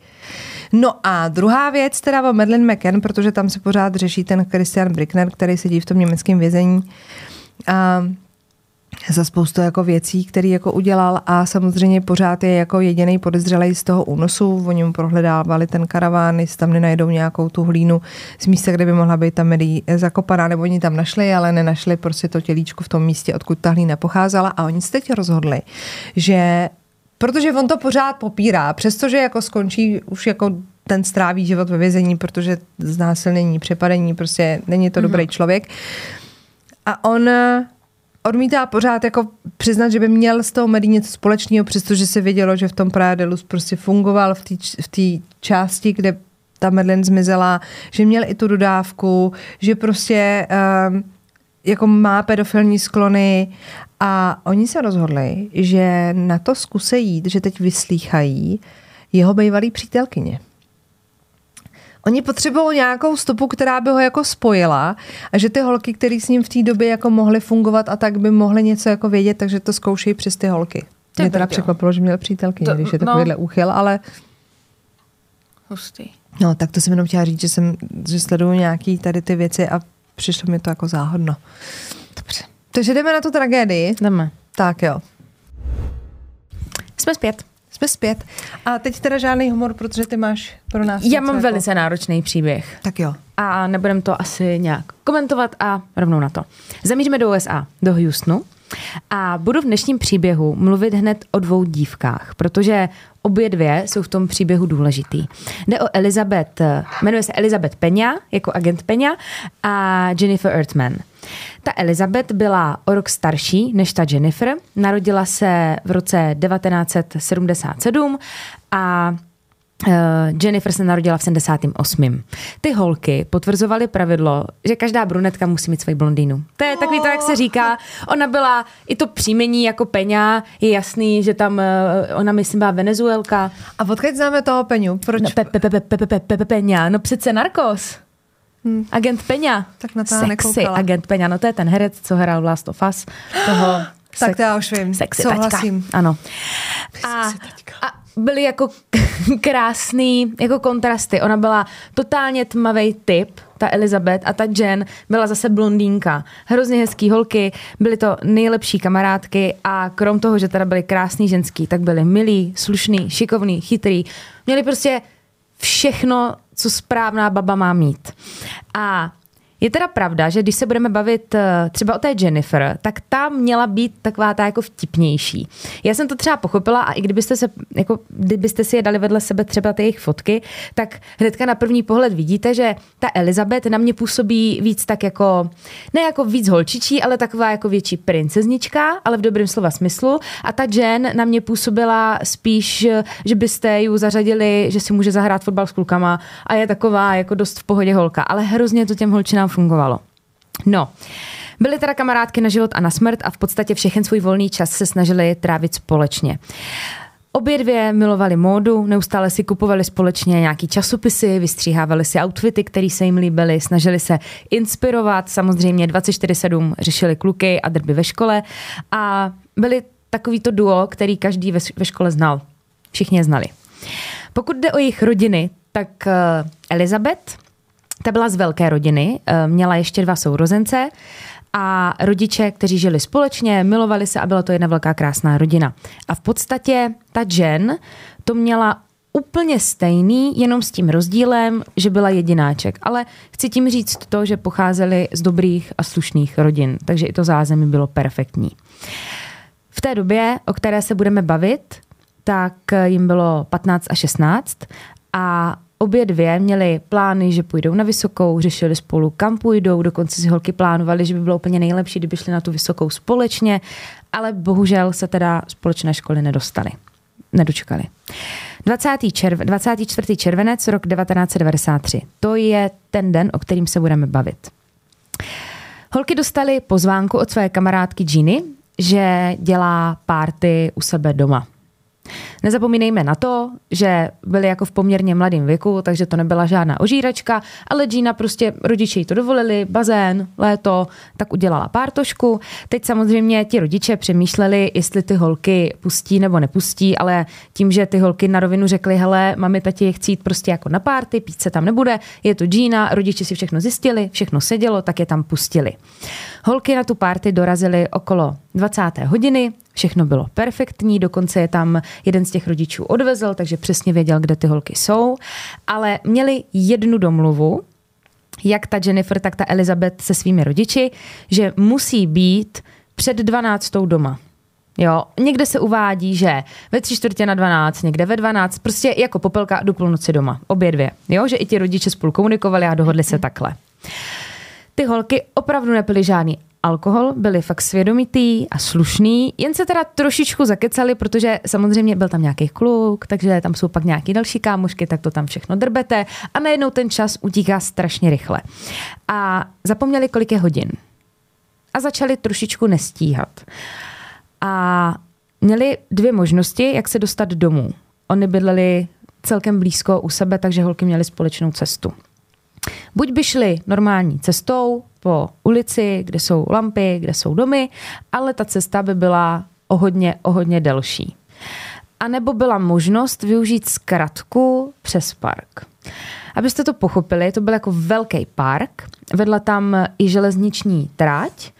No a druhá věc teda o Madeleine McCann, protože tam se pořád řeší ten Christian Brückner, který sedí v tom německém vězení a za spoustu jako věcí, který jako udělal a samozřejmě pořád je jako jediný podezřelý z toho únosu. Oni mu prohledávali ten karaván, jestli tam nenajdou nějakou tu hlínu z místa, kde by mohla být ta Marie zakopaná, nebo oni tam našli, ale nenašli prostě to tělíčko v tom místě, odkud ta hlína pocházela a oni se teď rozhodli, že protože on to pořád popírá, přestože jako skončí už jako ten stráví život ve vězení, protože znásilnění, přepadení, prostě není to dobrý člověk. A on odmítá pořád jako přiznat, že by měl s tou Marie něco společného, přestože se vědělo, že v tom Praia da Luz prostě fungoval v té části, kde ta Madeleine zmizela, že měl i tu dodávku, že prostě jako má pedofilní sklony a oni se rozhodli, že na to zkusí jít, že teď vyslýchají jeho bývalý přítelkyně. Oni potřebují nějakou stopu, která by ho jako spojila a že ty holky, které s ním v té době jako mohly fungovat a tak by mohly něco jako vědět, takže to zkoušejí přes ty holky. Mě teda překvapilo, že měl přítelkyně, když je takovýhle úchyl, ale... Hustý. No, tak to jsem jenom chtěla říct, že sleduju nějaký tady ty věci a přišlo mi to jako záhodno. Dobře. Takže jdeme na tu tragédii. Jdeme. Tak jo. Jsme zpět. A teď teda žádný humor, protože ty máš pro nás... Já mám velice náročný příběh. Tak jo. A nebudem to asi nějak komentovat a rovnou na to. Zamíříme do USA, do Houstonu, A budu v dnešním příběhu mluvit hned o dvou dívkách, protože obě dvě jsou v tom příběhu důležitý. Jde o jmenuje se Elizabeth Peña, jako agent Peña, a Jennifer Ertman. Ta Elizabeth byla o rok starší než ta Jennifer, narodila se v roce 1977 a Jennifer se narodila v 78. Ty holky potvrzovaly pravidlo, že každá brunetka musí mít svoji blondýnu. To je takový to, jak se říká. Ona byla i to příjmení jako Peňa, je jasný, že tam ona myslím byla Venezuelka. A odkud známe toho Peňu? Proč? Peňa, no přece Narcos. Agent Peňa. Tak na to nekoukala. Agent Peňa, no to je ten herec, co hrál Last of Us. Tak to já už vím. Sexy taťka. Ano. A byly jako krásný jako kontrasty. Ona byla totálně tmavej typ, ta Elizabeth, a ta Jen byla zase blondýnka. Hrozně hezký holky, byly to nejlepší kamarádky a krom toho, že teda byly krásný ženský, tak byly milý, slušný, šikovný, chytrý. Měli prostě všechno, co správná baba má mít. A je teda pravda, že když se budeme bavit třeba o té Jennifer, tak ta měla být taková ta jako vtipnější. Já jsem to třeba pochopila a i kdybyste si je dali vedle sebe třeba ty jejich fotky, tak hnedka na první pohled vidíte, že ta Elizabeth na mě působí víc tak jako, ne jako víc holčičí, ale taková jako větší princeznička, ale v dobrém slova smyslu. A ta Jen na mě působila spíš, že byste ju zařadili, že si může zahrát fotbal s klukama a je taková jako dost v pohodě holka, ale hrozně to těm holčinám fungovalo. No, byly teda kamarádky na život a na smrt a v podstatě všechen svůj volný čas se snažili trávit společně. Obě dvě milovali módu, neustále si kupovali společně nějaký časopisy, vystříhávali si outfity, které se jim líbily, snažili se inspirovat, samozřejmě 24/7 řešili kluky a drby ve škole a byli takovýto duo, který každý ve škole znal. Všichni je znali. Pokud jde o jejich rodiny, tak Elizabeth, ta byla z velké rodiny, měla ještě 2 sourozence a rodiče, kteří žili společně, milovali se a byla to jedna velká krásná rodina. A v podstatě ta Jen to měla úplně stejný, jenom s tím rozdílem, že byla jedináček. Ale chci tím říct to, že pocházeli z dobrých a slušných rodin, takže i to zázemí bylo perfektní. V té době, o které se budeme bavit, tak jim bylo 15 a 16 a obě dvě měly plány, že půjdou na vysokou, řešili spolu, kam půjdou, dokonce si holky plánovali, že by bylo úplně nejlepší, kdyby šli na tu vysokou společně, ale bohužel se teda společné školy nedočkali. 24. červenec, rok 1993. To je ten den, o kterým se budeme bavit. Holky dostaly pozvánku od své kamarádky Jeany, že dělá party u sebe doma. Nezapomínejme na to, že byli jako v poměrně mladém věku, takže to nebyla žádná ožíračka, ale Jeana prostě rodiče jí to dovolili, bazén, léto, tak udělala pártošku. Teď samozřejmě ti rodiče přemýšleli, jestli ty holky pustí nebo nepustí, ale tím, že ty holky na rovinu řekly, hele, mami, tati, chci jít prostě jako na párty, pít se tam nebude, je to Jeana, rodiče si všechno zjistili, všechno sedělo, tak je tam pustili. Holky na tu párty dorazily okolo 20. hodiny, všechno bylo perfektní, dokonce je tam jeden z těch rodičů odvezl, takže přesně věděl, kde ty holky jsou, ale měli jednu domluvu, jak ta Jennifer, tak ta Elizabeth se svými rodiči, že musí být před 12. doma. Jo, někde se uvádí, že ve 3:15, někde ve 12, prostě jako popelka do půlnoci doma, obě dvě. Jo, že i ti rodiče spolu komunikovali a dohodli se takhle. Ty holky opravdu nepily žádný alkohol, byli fakt svědomitý a slušný, jen se teda trošičku zakecali, protože samozřejmě byl tam nějaký kluk, takže tam jsou pak nějaký další kámošky, tak to tam všechno drbete a najednou ten čas utíká strašně rychle. A zapomněli, kolik je hodin. A začali trošičku nestíhat. A měli 2 možnosti, jak se dostat domů. Oni bydleli celkem blízko u sebe, takže holky měly společnou cestu. Buď by šli normální cestou po ulici, kde jsou lampy, kde jsou domy, ale ta cesta by byla o hodně delší. A nebo byla možnost využít zkratku přes park. Abyste to pochopili, to byl jako velký park, vedla tam i železniční trať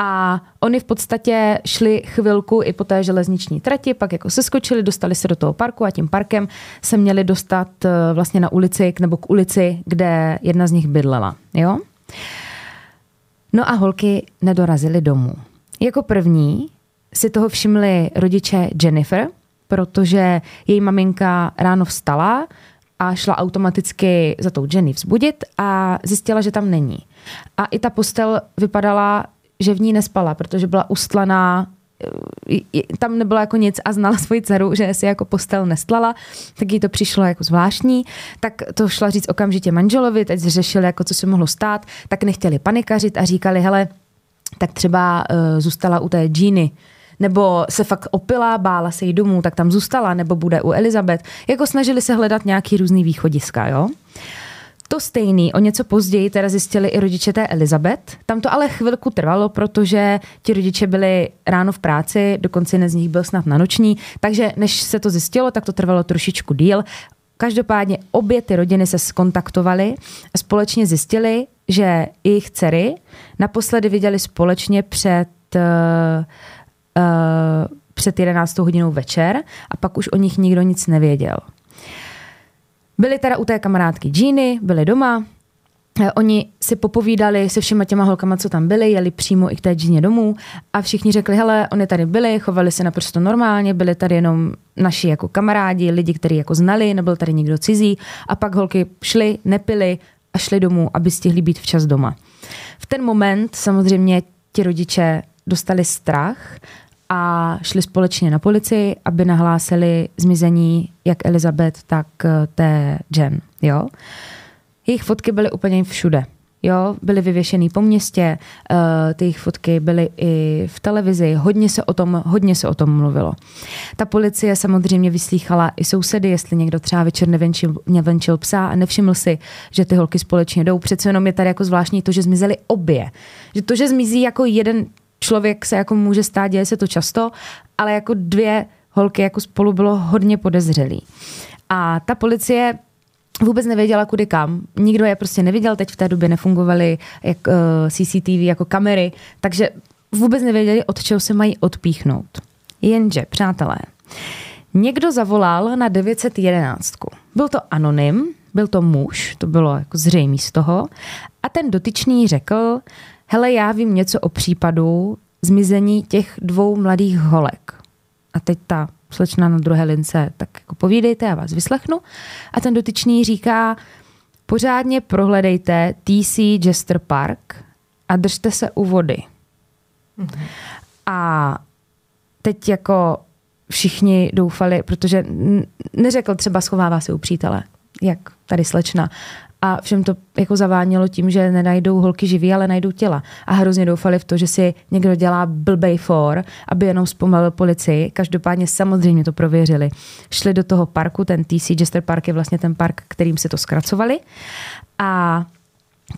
a oni v podstatě šli chvilku i po té železniční trati, pak jako seskočili, dostali se do toho parku a tím parkem se měli dostat vlastně na ulici nebo k ulici, kde jedna z nich bydlela. Jo? No a holky nedorazily domů. Jako první si toho všimli rodiče Jennifer, protože její maminka ráno vstala a šla automaticky za tou Jenny vzbudit a zjistila, že tam není. A i ta postel vypadala, že v ní nespala, protože byla ustlaná, tam nebylo jako nic a znala svoji dceru, že si jako postel nestlala, tak jí to přišlo jako zvláštní, tak to šla říct okamžitě manželovi, teď řešili, jako co se mohlo stát, tak nechtěli panikařit a říkali, hele, tak třeba zůstala u té Jeany, nebo se fakt opila, bála se jí domů, tak tam zůstala, nebo bude u Elizabeth. Jako snažili se hledat nějaký různý východiska, jo. To stejný, o něco později teda zjistili i rodiče té Elizabeth. Tam to ale chvilku trvalo, protože ti rodiče byli ráno v práci, dokonce jeden z nich byl snad na noční, takže než se to zjistilo, tak to trvalo trošičku díl. Každopádně obě ty rodiny se skontaktovaly a společně zjistili, že jejich dcery naposledy viděli společně před 11. hodinou večer a pak už o nich nikdo nic nevěděl. Byli teda u té kamarádky Jeany, byli doma, oni si popovídali se všema těma holkama, co tam byli, jeli přímo i k té Jeaně domů a všichni řekli, hele, oni tady byli, chovali se naprosto normálně, byli tady jenom naši jako kamarádi, lidi, kteří jako znali, nebyl tady nikdo cizí a pak holky šly, nepily a šly domů, aby stihli být včas doma. V ten moment samozřejmě ti rodiče dostali strach a šli společně na policii, aby nahlásili zmizení jak Elizabeth, tak té Jen. Jo? Jejich fotky byly úplně všude. Jo? Byly vyvěšený po městě, ty jejich fotky byly i v televizi, hodně se o tom mluvilo. Ta policie samozřejmě vyslýchala i sousedy, jestli někdo třeba večer nevenčil psa a nevšiml si, že ty holky společně jdou. Přece jenom je tady jako zvláštní to, že zmizely obě. Že to, že zmizí jako jeden člověk se jako může stát, děje se to často, ale jako dvě holky jako spolu bylo hodně podezřelý. A ta policie vůbec nevěděla kudy kam. Nikdo je prostě neviděl, teď v té době nefungovaly jak CCTV jako kamery, takže vůbec nevěděli, od čeho se mají odpíchnout. Jenže, přátelé, někdo zavolal na 911. Byl to anonym, byl to muž, to bylo jako zřejmé z toho, a ten dotyčný řekl, hele, já vím něco o případu zmizení těch dvou mladých holek. A teď ta slečna na druhé lince, tak jako povídejte, já vás vyslechnu. A ten dotyčný říká, pořádně prohledejte T.C. Jester Park a držte se u vody. Mm-hmm. A teď jako všichni doufali, protože neřekl třeba schovává se u přítele, jak tady slečna. A všem to jako zavánělo tím, že nenajdou holky živý, ale najdou těla. A hrozně doufali v to, že si někdo dělá blbej for, aby jenom zpomalil policii. Každopádně samozřejmě to prověřili. Šli do toho parku, ten T.C. Jester Park je vlastně ten park, kterým se to zkracovali. A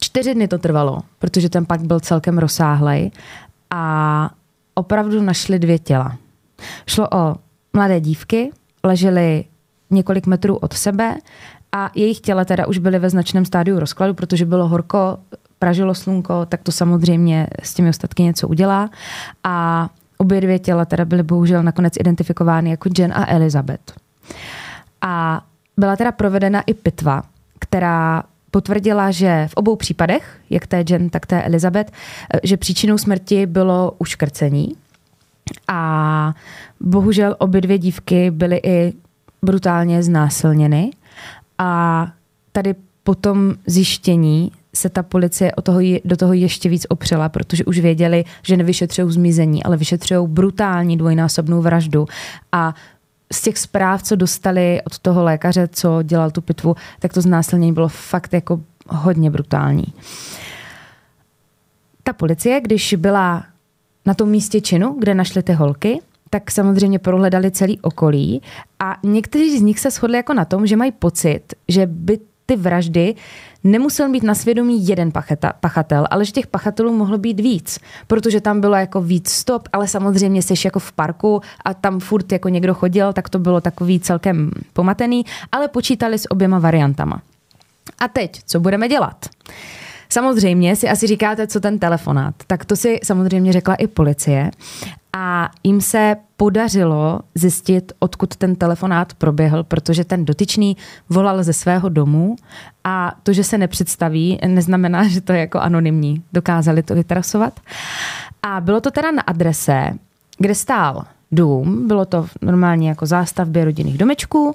4 dny to trvalo, protože ten park byl celkem rozsáhlej. A opravdu našli 2 těla. Šlo o mladé dívky, ležely několik metrů od sebe a jejich těla teda už byly ve značném stádiu rozkladu, protože bylo horko, pražilo slunko, tak to samozřejmě s těmi ostatky něco udělá. A obě 2 těla teda byly bohužel nakonec identifikovány jako Jen a Elizabeth. A byla teda provedena i pitva, která potvrdila, že v obou případech, jak té Jen, tak té Elizabeth, že příčinou smrti bylo uškrcení. A bohužel obě 2 dívky byly i brutálně znásilněny. A tady po tom zjištění se ta policie do toho ještě víc opřela, protože už věděli, že nevyšetřují zmizení, ale vyšetřují brutální dvojnásobnou vraždu. A z těch zpráv, co dostali od toho lékaře, co dělal tu pitvu, tak to znásilnění bylo fakt jako hodně brutální. Ta policie, když byla na tom místě činu, kde našli ty holky, tak samozřejmě prohledali celý okolí a někteří z nich se shodli jako na tom, že mají pocit, že by ty vraždy nemusel mít na svědomí jeden pachatel, ale že těch pachatelů mohlo být víc, protože tam bylo jako víc stop, ale samozřejmě jsi jako v parku a tam furt jako někdo chodil, tak to bylo takový celkem pomatený, ale počítali s oběma variantama. A teď, co budeme dělat? Samozřejmě si asi říkáte, co ten telefonát. Tak to si samozřejmě řekla i policie. A jim se podařilo zjistit, odkud ten telefonát proběhl, protože ten dotyčný volal ze svého domu a to, že se nepředstaví, neznamená, že to je jako anonymní. Dokázali to vytrasovat. A bylo to teda na adrese, kde stál dům, bylo to normálně jako zástavbě rodinných domečků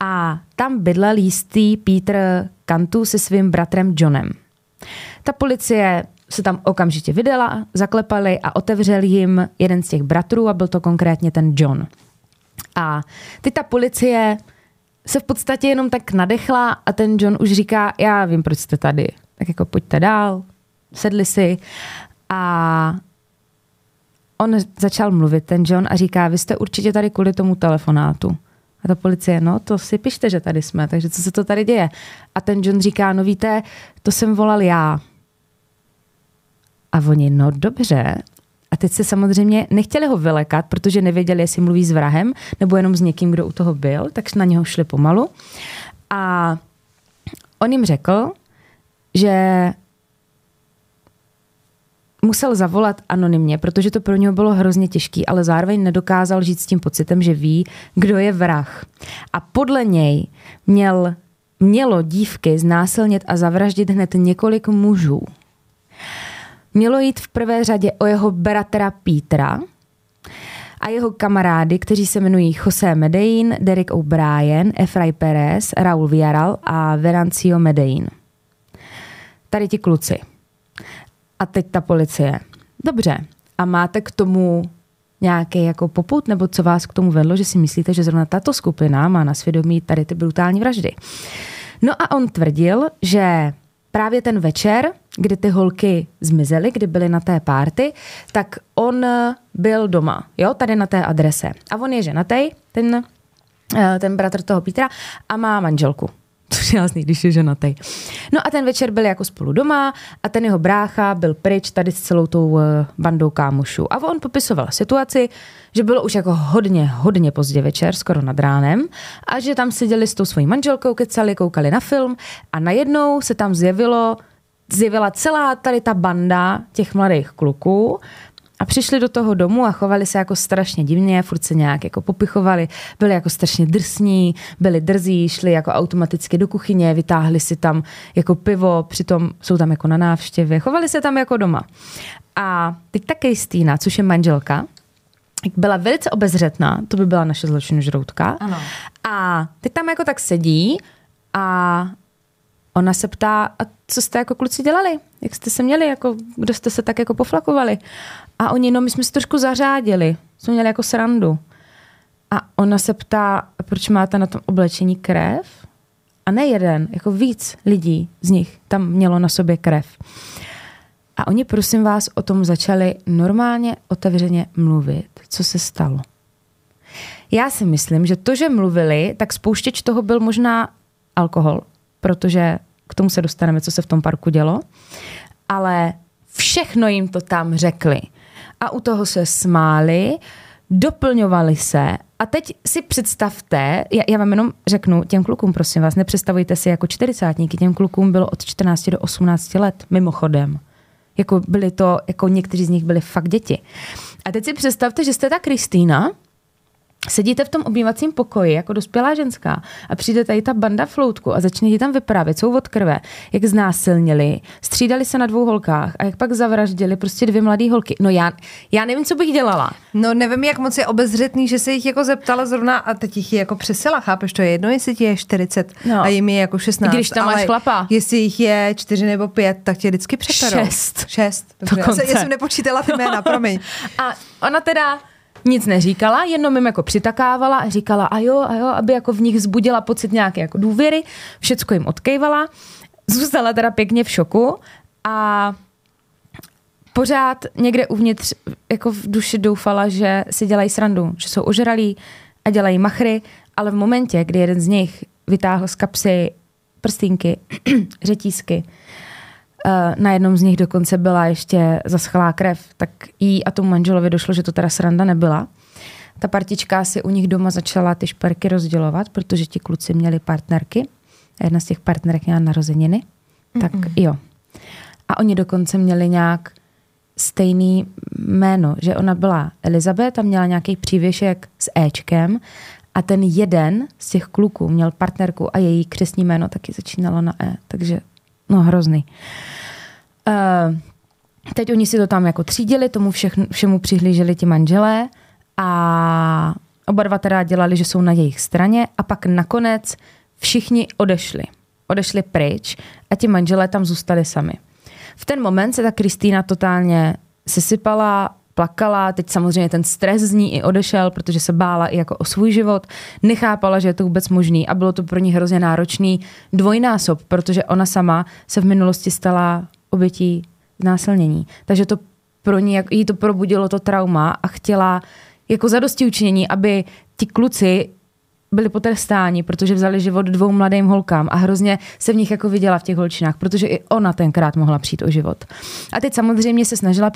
a tam bydlel jistý Peter Cantu se svým bratrem Johnem. Ta policie se tam okamžitě vydala, zaklepali a otevřel jim jeden z těch bratrů a byl to konkrétně ten John. A teď ta policie se v podstatě jenom tak nadechla a ten John už říká, já vím, proč jste tady. Tak jako pojďte dál, sedli si a on začal mluvit, ten John, a říká, vy jste určitě tady kvůli tomu telefonátu. A ta policie, no to si pište, že tady jsme, takže co se to tady děje? A ten John říká, no víte, to jsem volal já. A oni, no dobře. A teď se samozřejmě nechtěli ho vylekat, protože nevěděli, jestli mluví s vrahem, nebo jenom s někým, kdo u toho byl, tak na něho šli pomalu. A on jim řekl, že musel zavolat anonymně, protože to pro něho bylo hrozně těžký, ale zároveň nedokázal žít s tím pocitem, že ví, kdo je vrah. A podle něj mělo dívky znásilnit a zavraždit hned několik mužů. Mělo jít v prvé řadě o jeho bratra Petra a jeho kamarády, kteří se jmenují Jose Medellín, Derek O'Brien, Efraín Pérez, Raúl Villarreal a Venancio Medellín. Tady ti kluci. A teď ta policie. Dobře. A máte k tomu nějaký jako popud, nebo co vás k tomu vedlo, že si myslíte, že zrovna tato skupina má na svědomí tady ty brutální vraždy. No a on tvrdil, že právě ten večer, kdy ty holky zmizely, kdy byly na té party, tak on byl doma, jo, tady na té adrese. A on je ženatej, ten bratr toho Petra, a má manželku. Což je jasný, když je ženatej. No a ten večer byl jako spolu doma a ten jeho brácha byl pryč tady s celou tou bandou kámošů. A on popisoval situaci, že bylo už jako hodně pozdě večer, skoro nad ránem, a že tam seděli s tou svojí manželkou, kecali, koukali na film a najednou se tam zjevila celá tady ta banda těch mladých kluků a přišli do toho domu a chovali se jako strašně divně, furt se nějak jako popichovali, byli jako strašně drsní, byli drzí, šli jako automaticky do kuchyně, vytáhli si tam jako pivo, přitom jsou tam jako na návštěvě, chovali se tam jako doma. A teď ta Kristýna, což je manželka, byla velice obezřetná, to by byla naše zločinožroutka. Ano. A teď tam jako tak sedí a ona se ptá, a co jste jako kluci dělali? Jak jste se měli? Jako, kdo jste se tak jako poflakovali? A oni, no my jsme se trošku zařádili. Jsme měli jako srandu. A ona se ptá, proč máte na tom oblečení krev? A ne jeden, jako víc lidí z nich tam mělo na sobě krev. A oni, prosím vás, o tom začali normálně, otevřeně mluvit. Co se stalo? Já si myslím, že to, že mluvili, tak spouštěč toho byl možná alkohol. Protože k tomu se dostaneme, co se v tom parku dělo. Ale všechno jim to tam řekli. A u toho se smáli, doplňovali se. A teď si představte, já vám jenom řeknu těm klukům, prosím vás, nepředstavujte si jako čtyřicátníky, těm klukům bylo od 14 do 18 let, mimochodem. Jako byli to, jako někteří z nich byli fakt děti. A teď si představte, že jste ta Kristýna, sedíte v tom obývacím pokoji jako dospělá ženská a přijde tady ta banda floutku a začne ti tam vyprávět, jsou od krve, jak znásilnili, střídali se na dvou holkách a jak pak zavraždili prostě dvě mladý holky. No já nevím, co bych dělala. No nevím, jak moc je obezřetný, že se jich jako zeptala zrovna a teď jich je jako přesila, chápeš, to je jedno, jestli ti je 40 no. A jim je jako 16. Když tam máš chlapa. Jestli jich je 4 nebo 5, tak tě vždycky přeperou. 6. Já jsem nepočítala ty jména, promiň. A ona teda nic neříkala, jenom jim jako přitakávala a říkala a jo, aby jako v nich vzbudila pocit nějaké jako důvěry, všecko jim odkejvala, zůstala teda pěkně v šoku a pořád někde uvnitř jako v duši doufala, že si dělají srandu, že jsou ožralí a dělají machry, ale v momentě, kdy jeden z nich vytáhl z kapsy prstínky, řetízky, na jednom z nich dokonce byla ještě zaschlá krev, tak jí a tomu manželovi došlo, že to teda sranda nebyla. Ta partička si u nich doma začala ty šperky rozdělovat, protože ti kluci měli partnerky. A jedna z těch partnerek měla narozeniny. Tak jo. A oni dokonce měli nějak stejný jméno, že ona byla Elizabeth a měla nějaký přívěšek s Éčkem a ten jeden z těch kluků měl partnerku a její křestní jméno taky začínalo na E, takže no hrozný. Teď oni si to tam jako třídili, tomu všemu přihlíželi ti manželé a oba dva teda dělali, že jsou na jejich straně a pak nakonec všichni odešli pryč a ti manželé tam zůstali sami. V ten moment se ta Kristýna totálně sesypala, plakala, teď samozřejmě ten stres z ní i odešel, protože se bála i jako o svůj život, nechápala, že je to vůbec možný a bylo to pro ní hrozně náročný dvojnásob, protože ona sama se v minulosti stala obětí násilnění. Takže to pro ní, jí to probudilo to trauma a chtěla jako zadostiučinění, aby ti kluci byli potrestáni, protože vzali život dvou mladým holkám a hrozně se v nich jako viděla v těch holčinách, protože i ona tenkrát mohla přijít o život. A teď samozřejmě se snažila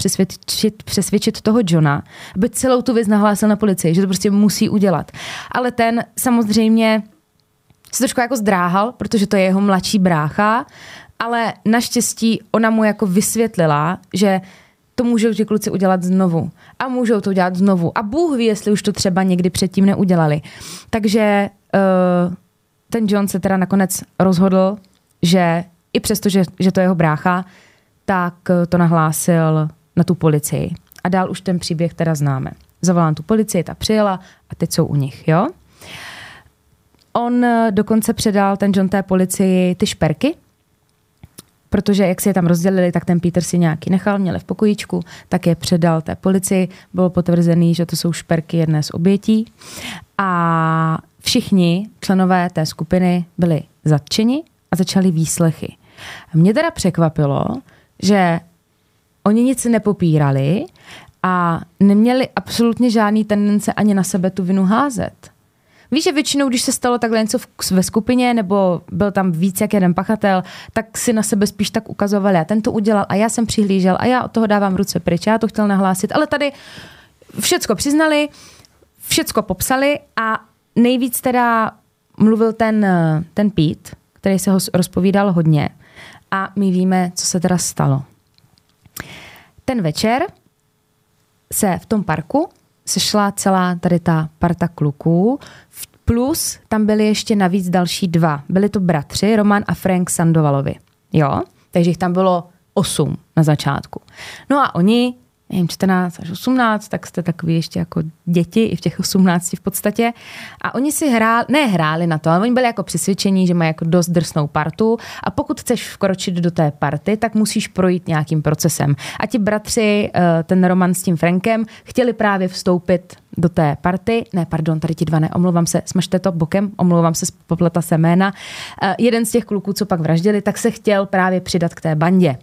přesvědčit toho Johna, aby celou tu věc nahlásil na policii, že to prostě musí udělat. Ale ten samozřejmě se trošku jako zdráhal, protože to je jeho mladší brácha, ale naštěstí ona mu jako vysvětlila, že to můžou ti kluci udělat znovu. A můžou to udělat znovu. A Bůh ví, jestli už to třeba někdy předtím neudělali. Takže ten John se teda nakonec rozhodl, že i přesto, že to je jeho brácha, tak to nahlásil na tu policii. A dál už ten příběh teda známe. Zavolám tu policii, ta přijela a teď jsou u nich, jo? On dokonce předal ten John té policii ty šperky, protože jak si je tam rozdělili, tak ten Peter si nějaký nechal, měli v pokojíčku, tak je předal té policii. Bylo potvrzený, že to jsou šperky jedné z obětí. A všichni členové té skupiny byli zatčeni a začali výslechy. Mě teda překvapilo, že oni nic nepopírali a neměli absolutně žádný tendence ani na sebe tu vinu házet. Víš, že většinou, když se stalo takhle něco ve skupině, nebo byl tam víc jak jeden pachatel, tak si na sebe spíš tak ukazovali. A ten to udělal a já jsem přihlížel a já od toho dávám ruce pryč. Já to chtěl nahlásit. Ale tady všecko přiznali, všecko popsali a nejvíc teda mluvil ten Pete, který se ho rozpovídal hodně. A my víme, co se teda stalo. Ten večer se v tom parku sešla celá tady ta parta kluků, plus tam byly ještě navíc další dva. Byli to bratři, Roman a Frank Sandovalovi. Jo? Takže jich tam bylo 8 na začátku. No a oni, nevím, 14 až 18, tak jste takový ještě jako děti, i v těch 18 v podstatě. A oni si nehráli na to, ale oni byli jako přesvědčení, že mají jako dost drsnou partu a pokud chceš vkročit do té party, tak musíš projít nějakým procesem. A ti bratři, ten Roman s tím Frankem, chtěli právě vstoupit do té party. Ne, pardon, tady ti dva ne, omlouvám se, smažte to bokem, omlouvám se, popletla se jména. Jeden z těch kluků, co pak vraždili, tak se chtěl právě přidat k té bandě.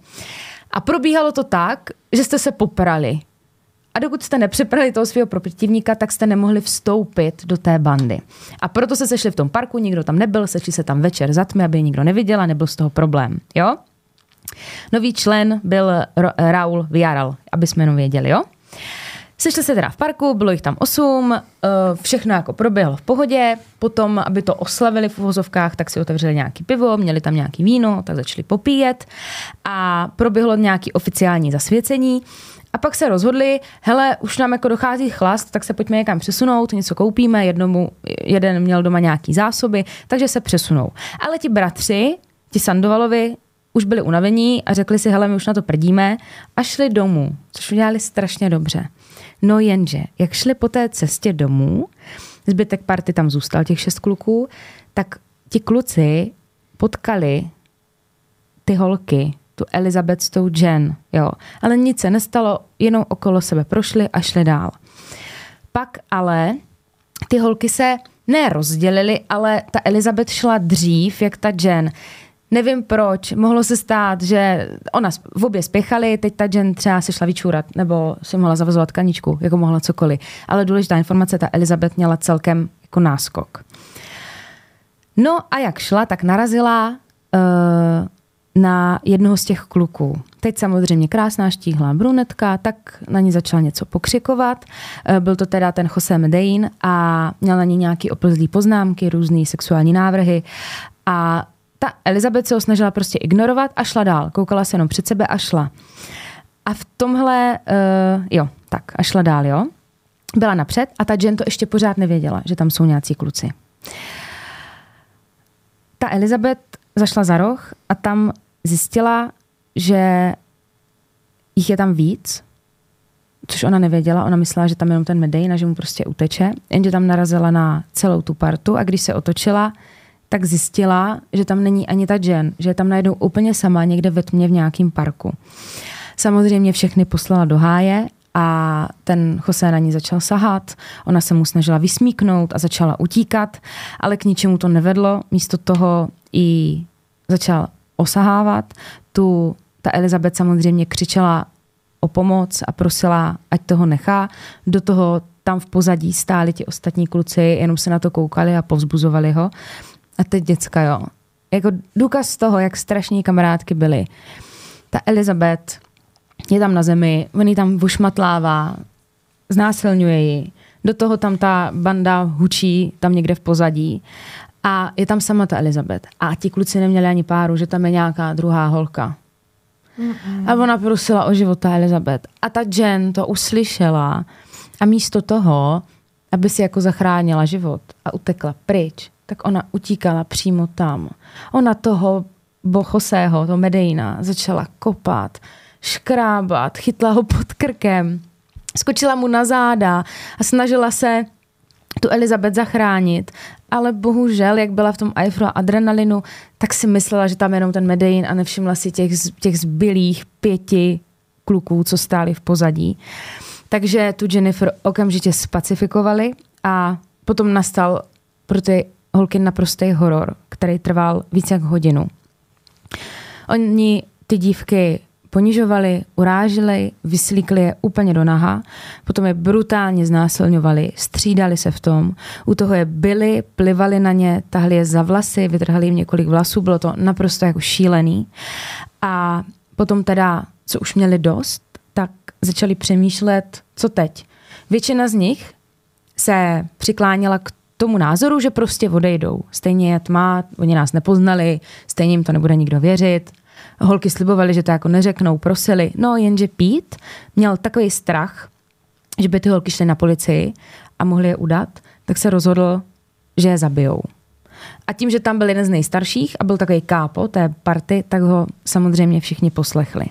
A probíhalo to tak, že jste se poprali. A dokud jste nepřeprali toho svého protivníka, tak jste nemohli vstoupit do té bandy. A proto se sešli v tom parku, nikdo tam nebyl, sešli se tam večer za tmy, aby nikdo neviděl a nebyl z toho problém. Jo? Nový člen byl Raúl Villarreal, aby jsme jenom věděli. Jo? Sešli se teda v parku, bylo jich tam 8, všechno jako proběhlo v pohodě, potom, aby to oslavili v uvozovkách, tak si otevřeli nějaký pivo, měli tam nějaký víno, tak začali popíjet a proběhlo nějaký oficiální zasvěcení a pak se rozhodli, hele, už nám jako dochází chlast, tak se pojďme někam přesunout, něco koupíme, jeden měl doma nějaký zásoby, takže se přesunou. Ale ti bratři, ti Sandovalovi, už byli unavení a řekli si, hele, my už na to prdíme a šli domů, což udělali strašně dobře. No jenže, jak šli po té cestě domů, zbytek party tam zůstal, těch 6 kluků, tak ti kluci potkali ty holky, tu Elizabeth s tou Jen, jo. Ale nic se nestalo, jenom okolo sebe prošli a šli dál. Pak ale ty holky se nerozdělily, ale ta Elizabeth šla dřív, jak ta Jen. Nevím proč, mohlo se stát, že ona v obě spěchali, teď ta Jen třeba se šla vyčůrat, nebo si mohla zavazovat kaničku, jako mohla cokoliv. Ale důležitá informace, ta Elizabeth měla celkem jako náskok. No a jak šla, tak narazila na jednoho z těch kluků. Teď samozřejmě krásná štíhlá brunetka, tak na ní začala něco pokřikovat. Byl to teda ten Jose Medellín a měl na ní nějaké oplzlý poznámky, různé sexuální návrhy a ta Elizabeth se ho snažila prostě ignorovat a šla dál. Koukala se jenom před sebe a šla. A v tomhle, a šla dál, jo. Byla napřed a ta Jen to ještě pořád nevěděla, že tam jsou nějací kluci. Ta Elizabeth zašla za roh a tam zjistila, že jich je tam víc, což ona nevěděla, ona myslela, že tam jenom ten Medellín a že mu prostě uteče, jenže tam narazila na celou tu partu a když se otočila, tak zjistila, že tam není ani ta Jen, že je tam najednou úplně sama někde ve tmě v nějakém parku. Samozřejmě všechny poslala do háje a ten Jose na ní začal sahat, ona se mu snažila vysmíknout a začala utíkat, ale k ničemu to nevedlo, místo toho i začal osahávat. Ta Elizabeth samozřejmě křičela o pomoc a prosila, ať toho nechá. Do toho tam v pozadí stáli ti ostatní kluci, jenom se na to koukali a povzbuzovali ho. A teď děcka, jo. Jako důkaz toho, jak strašní kamarádky byly. Ta Elizabeth je tam na zemi, on ji tam vošmatlává, znásilňuje ji. Do toho tam ta banda hučí tam někde v pozadí. A je tam sama ta Elizabeth. A ti kluci neměli ani páru, že tam je nějaká druhá holka. A ona prosila o život ta Elizabeth. A ta Jen to uslyšela a místo toho, aby si jako zachránila život a utekla pryč, tak ona utíkala přímo tam. Ona toho Bohosého, toho Medellína, začala kopat, škrábat, chytla ho pod krkem, skočila mu na záda a snažila se tu Elizabeth zachránit, ale bohužel, jak byla v tom adrenalinu, tak si myslela, že tam jenom ten Medellín a nevšimla si těch zbylých 5 kluků, co stáli v pozadí. Takže tu Jennifer okamžitě spacifikovali a potom nastal pro ty holky naprostý horor, který trval víc jak hodinu. Oni ty dívky ponižovali, urážili, vyslíkli je úplně do naha, potom je brutálně znásilňovali, střídali se v tom, u toho je byli, plivali na ně, tahli je za vlasy, vytrhali jim několik vlasů, bylo to naprosto jako šílený. A potom teda, co už měli dost, tak začali přemýšlet, co teď. Většina z nich se přikláněla k tomu názoru, že prostě odejdou. Stejně je tma, oni nás nepoznali, stejně jim to nebude nikdo věřit. Holky slibovaly, že to jako neřeknou, prosili. No jenže Pete měl takový strach, že by ty holky šly na policii a mohly je udat, tak se rozhodl, že je zabijou. A tím, že tam byl jeden z nejstarších a byl takový kápo té party, tak ho samozřejmě všichni poslechli.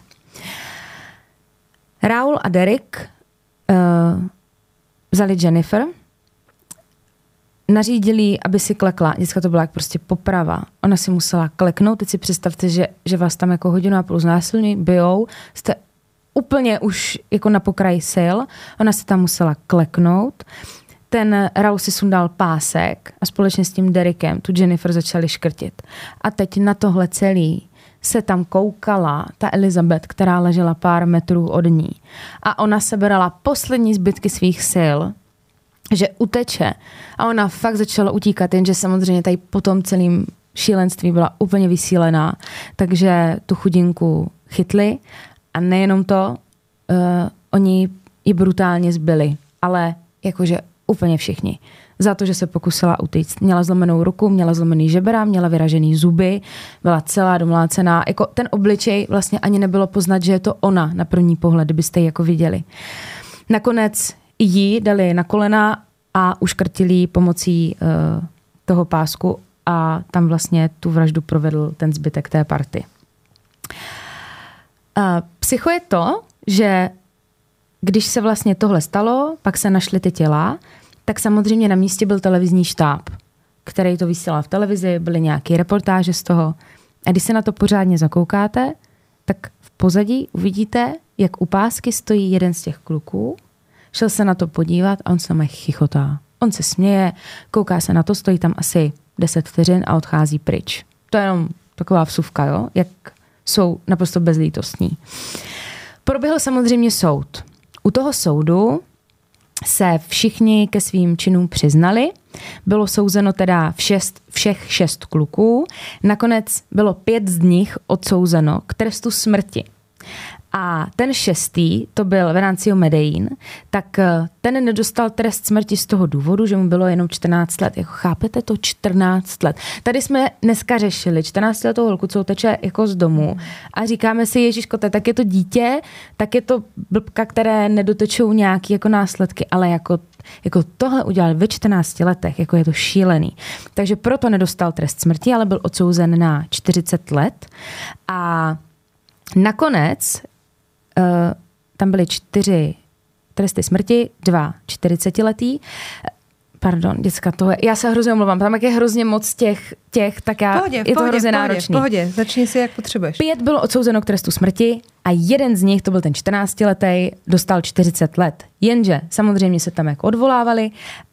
Raúl a Derek vzali Jennifer, nařídili jí, aby si klekla. Děcka, to byla jak prostě poprava. Ona si musela kleknout. Teď si představte, že vás tam jako hodinu a půl znásilňují, bijou. Jste úplně už jako na pokraji sil. Ona se tam musela kleknout. Ten Raúl si sundal pásek a společně s tím Derekem tu Jennifer začali škrtit. A teď na tohle celý se tam koukala ta Elizabeth, která ležela pár metrů od ní. A ona sebrala poslední zbytky svých sil, že uteče a ona fakt začala utíkat, jenže samozřejmě tady po tom celém šílenství byla úplně vysílená, takže tu chudinku chytli a nejenom to, oni ji brutálně zbyli, ale jakože úplně všichni. Za to, že se pokusila utíct. Měla zlomenou ruku, měla zlomený žebra, měla vyražený zuby, byla celá domlácená. Jako ten obličej vlastně ani nebylo poznat, že je to ona na první pohled, kdybyste ji jako viděli. Nakonec jí dali na kolena a uškrtili ji pomocí toho pásku a tam vlastně tu vraždu provedl ten zbytek té party. Psycho je to, že když se vlastně tohle stalo, pak se našly ty těla, tak samozřejmě na místě byl televizní štáb, který to vysílal v televizi, byly nějaké reportáže z toho. A když se na to pořádně zakoukáte, tak v pozadí uvidíte, jak u pásky stojí jeden z těch kluků. Šel se na to podívat a on se tam chichotá. On se směje, kouká se na to, stojí tam asi 10 vteřin a odchází pryč. To je jenom taková vsuvka, jo? Jak jsou naprosto bezlítostní. Proběhl samozřejmě soud. U toho soudu se všichni ke svým činům přiznali. Bylo souzeno teda všech 6 kluků. Nakonec bylo 5 z nich odsouzeno k trestu smrti. A ten 6. to byl Venancio Medellín, tak ten nedostal trest smrti z toho důvodu, že mu bylo jenom 14 let. Jako chápete to? 14 let. Tady jsme dneska řešili 14-letou holku, co uteče jako z domu a říkáme si, ježiško, tak je to dítě, tak je to blbka, které nedotečou nějaký jako následky, ale jako tohle udělal ve 14 letech, jako je to šílený. Takže proto nedostal trest smrti, ale byl odsouzen na 40 let a nakonec tam byly 4 tresty smrti, 2 40letí. Pardon, děcka, toho je, já se hrozně omlouvám, tam jak je hrozně moc těch tak já, pohodě, je to pohodě, hrozně náročný. Pohodě, začni si, jak potřebuješ. 5 bylo odsouzeno k trestu smrti a jeden z nich, to byl ten 14-letý, dostal 40 let. Jenže samozřejmě se tam jako odvolávali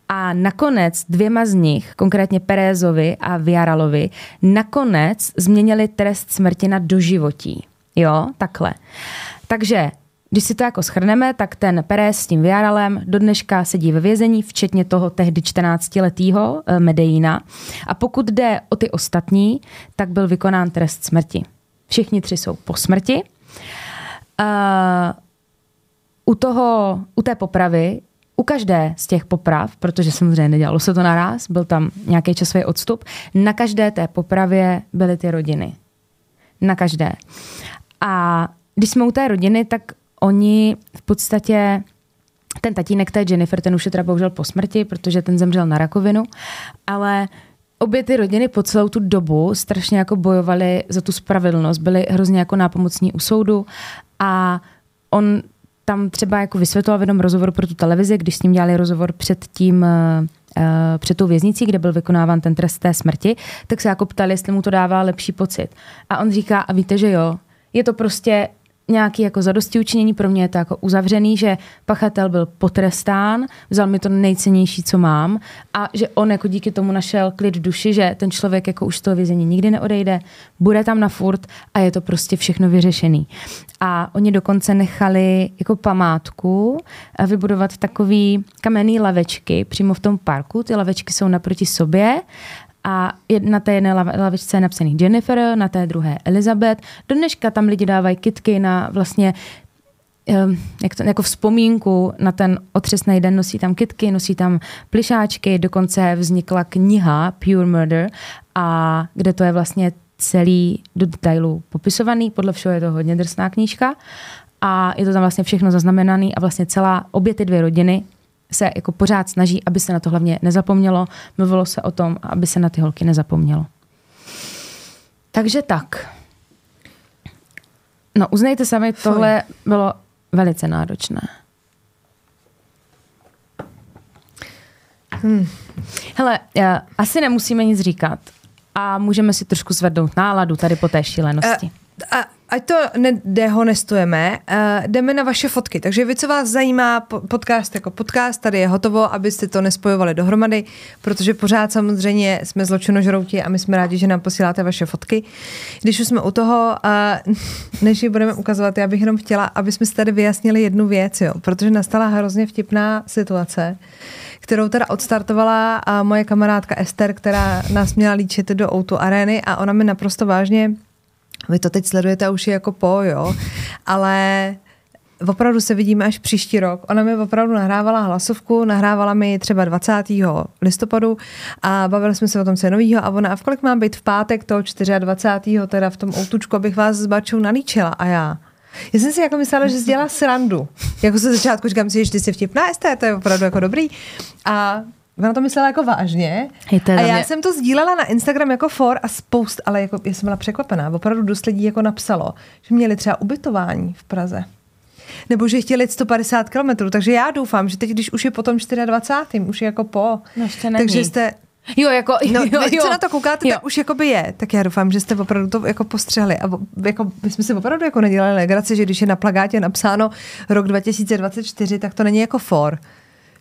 a nakonec 2 z nich, konkrétně Pérezovi a Villarrealovi, nakonec změnili trest smrti na doživotí. Jo, takhle. Takže když si to jako shrneme, tak ten Pérez s tím Villarrealem do dneška sedí ve vězení, včetně toho tehdy 14-letýho Medellína. A pokud jde o ty ostatní, tak byl vykonán trest smrti. Všichni 3 jsou po smrti. U té popravy, u každé z těch poprav, protože samozřejmě nedělalo se to naraz, byl tam nějaký časový odstup, na každé té popravě byly ty rodiny. Na každé. A když jsme u té rodiny, tak oni v podstatě, ten tatínek té Jennifer, ten už je teda bohužel po smrti, protože ten zemřel na rakovinu, ale obě ty rodiny po celou tu dobu strašně jako bojovaly za tu spravedlnost, byly hrozně jako nápomocní u soudu a on tam třeba jako vysvětloval v jednom rozhovoru pro tu televizi, když s ním dělali rozhovor před tou věznicí, kde byl vykonáván ten trest té smrti, tak se jako ptali, jestli mu to dává lepší pocit. A on říká, a víte, že jo, je to prostě nějaký jako zadostiučinění, pro mě je to jako uzavřený, že pachatel byl potrestán, vzal mi to nejcennější, co mám a že on jako díky tomu našel klid v duši, že ten člověk jako už z toho vězení nikdy neodejde, bude tam na furt a je to prostě všechno vyřešený. A oni dokonce nechali jako památku vybudovat takový kamenný lavečky přímo v tom parku, ty lavečky jsou naproti sobě a na té jedné lavičce je napsaný Jennifer, na té druhé Elizabeth. Do dneška tam lidi dávají kytky na vlastně jako vzpomínku na ten otřesný den, nosí tam kytky, nosí tam plyšáčky, dokonce vznikla kniha Pure Murder, a kde to je vlastně celý do detailu popisovaný, podle všeho je to hodně drsná knížka a je to tam vlastně všechno zaznamenané a vlastně obě ty 2 rodiny se jako pořád snaží, aby se na to hlavně nezapomnělo. Mluvilo se o tom, aby se na ty holky nezapomnělo. Takže tak. No, uznejte sami, tohle bylo velice náročné. Hele, asi nemusíme nic říkat a můžeme si trošku zvednout náladu tady po té šílenosti. Ať to nedehonestujeme, jdeme na vaše fotky. Takže vy, co vás zajímá, podcast jako podcast, tady je hotovo, abyste to nespojovali dohromady, protože pořád samozřejmě jsme zločinožrouti a my jsme rádi, že nám posíláte vaše fotky. Když už jsme u toho, než ji budeme ukazovat, já bych jenom chtěla, aby jsme si tady vyjasnili jednu věc, jo, protože nastala hrozně vtipná situace, kterou teda odstartovala moje kamarádka Ester, která nás měla líčit do O2 arény a ona mi naprosto vážně... Vy to teď sledujete už jako jo, ale opravdu se vidíme až příští rok. Ona mi opravdu nahrávala hlasovku, nahrávala mi třeba 20. listopadu a bavili jsme se o tom, co je novýho a ona, a v kolik mám být v pátek toho 24. teda v tom outučku, abych vás s Bačou nalíčila a já jsem si jako myslela, že jsi dělala srandu. Jako se začátku říkám si, že ty jsi vtipná, Esté, to je opravdu jako dobrý a ona to myslela jako vážně. A já jsem to sdílela na Instagram jako for a spoust, ale jako jsem byla překvapená. Opravdu dost lidí jako napsalo, že měli třeba ubytování v Praze. Nebo že chtěli 150 kilometrů. Takže já doufám, že teď, když už je po tom 24. už je jako po. No, takže jste... Jo, jako... Jo. Co na to koukáte, jo. Tak už jakoby je. Tak já doufám, že jste opravdu to jako postřehli. A jako, my jsme si opravdu jako nedělali legraci, že když je na plakátě napsáno rok 2024, tak to není jako for.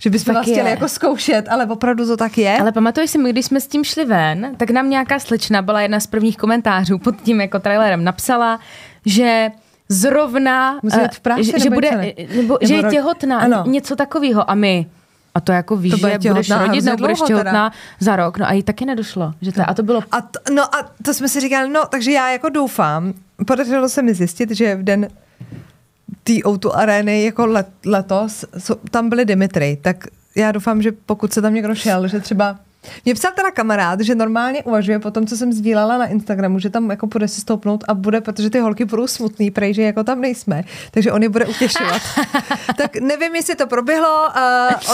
Že bychom vás chtěli jako zkoušet, ale opravdu to tak je. Ale pamatuješ si, my když jsme s tím šli ven, tak nám nějaká slečna, byla jedna z prvních komentářů pod tím jako trailerem, napsala, že zrovna, v práci, že bude, že je těhotná, ano. Něco takového. A my, a to jako víš, že budeš rodit, nebo budeš těhotná za rok. No a jí taky nedošlo. Že to, a to bylo... No a to jsme si říkali, no takže já jako doufám, podařilo se mi zjistit, že v den... tý O2 arény jako letos, tam byly Dimitry, tak já doufám, že pokud se tam někdo šel, že třeba... Mě psal teda kamarád, že normálně uvažuje po tom, co jsem sdílala na Instagramu, že tam jako bude si stoupnout a bude, protože ty holky budou smutný, prej, že jako tam nejsme, takže on je bude utěšovat. Tak nevím, jestli to proběhlo,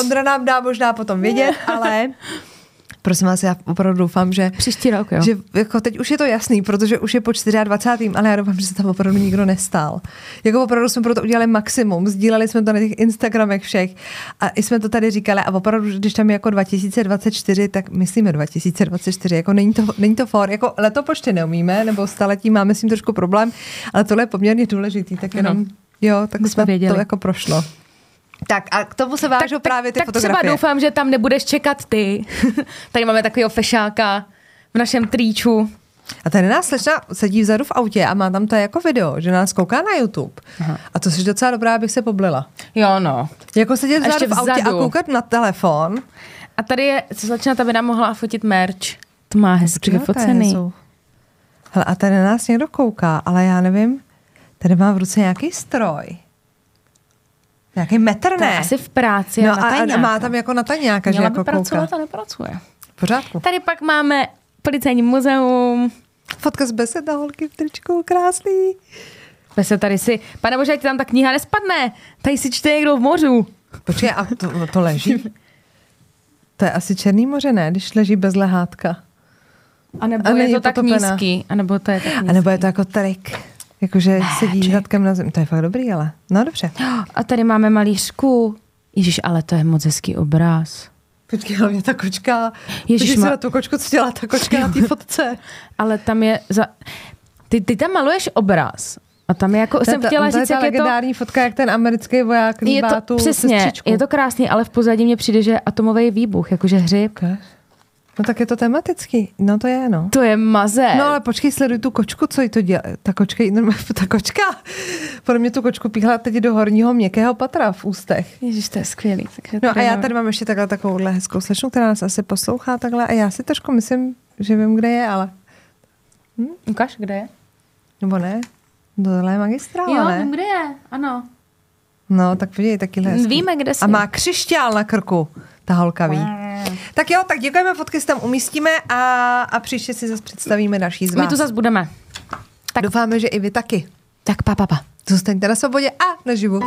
Ondra nám dá možná potom vědět, ale... prosím vás, já opravdu doufám, že příští rok, jo. Že jako teď už je to jasný, protože už je po 24., ale já doufám, že se tam opravdu nikdo nestál. Jako opravdu jsme pro to udělali maximum, sdíleli jsme to na těch Instagramech všech a i jsme to tady říkali a opravdu, když tam je jako 2024, tak myslíme 2024, jako není to for, jako letopočty neumíme, nebo staletí máme s tím trošku problém, ale tohle je poměrně důležitý, tak jenom, jo, tak jsme věděli. To jako prošlo. Tak a k tomu se vážou právě ty fotografie. Tak třeba doufám, že tam nebudeš čekat ty. Tady máme takového fešáka v našem tričku. A tady nás slečna sedí vzadu v autě a má tam to jako video, že nás kouká na YouTube. Aha. A to jsi docela dobrá, abych se poblila. Jo, no. Jako sedět vzadu v autě a koukat na telefon. A tady je, co slečna, ta by nám mohla fotit merch. To má hezky vyfocený. Hele, a tady nás někdo kouká, ale já nevím, tady mám v ruce nějaký stroj. Nějaký metr, ne? To je asi v práci. No a má tam jako na taňáka, že jako pracovat a nepracuje. V pořádku. Tady pak máme policejní muzeum. Fotka z Beseda, holky v tričku, krásný. Besed tady si, pane bože, ať tam ta kniha nespadne. Tady si čte někdo v mořu. Počkej, a to leží? To je asi Černý moře, ne? Když leží bez lehátka. A nebo je to tak nízký. A nebo to je tak nízký. A nebo je to jako trik. Jakože sedí zadkem na zem. To je fakt dobrý, ale. No dobře. A tady máme malířku. Ježíš, ale to je moc hezký obraz. Počkej, hlavně ta kočka. Ježíš, se na tu kočku, co dělá ta kočka na té fotce. Ale tam je... Ty tam maluješ obraz. A tam je jako... Jsem chtěla říct, jak je to... To je ta legendární fotka, jak ten americký voják líbá tu sestřičku. Je to krásný, ale v pozadí mně přijde, že je atomový výbuch, jakože hřib. No tak je to tematický. No to je, no. To je mazec. No ale počkej, sleduj tu kočku, co jí to dělá. Ta kočka. Pro mě tu kočku píchla teď do horního měkkého patra v ústech. Ježiš, to je skvělý. No a já tady mám ještě takhle takovouhle hezkou slečnu, která nás asi poslouchá takhle a já si trošku myslím, že vím, kde je, ale... Ukáž, kde je? Nebo ne? Tohle je magistrála, ne? Jo, vím, kde je, ano. No, tak podívej, takyhle hezký. Víme, kde jsi. A má křišťál na krku. Ta holka ví. Tak jo, tak děkujeme, fotky si tam umístíme a příště si zase představíme další z vás. My tu zase budeme. Tak. Doufáme, že i vy taky. Tak pa. Zůstaňte na svobodě a naživu.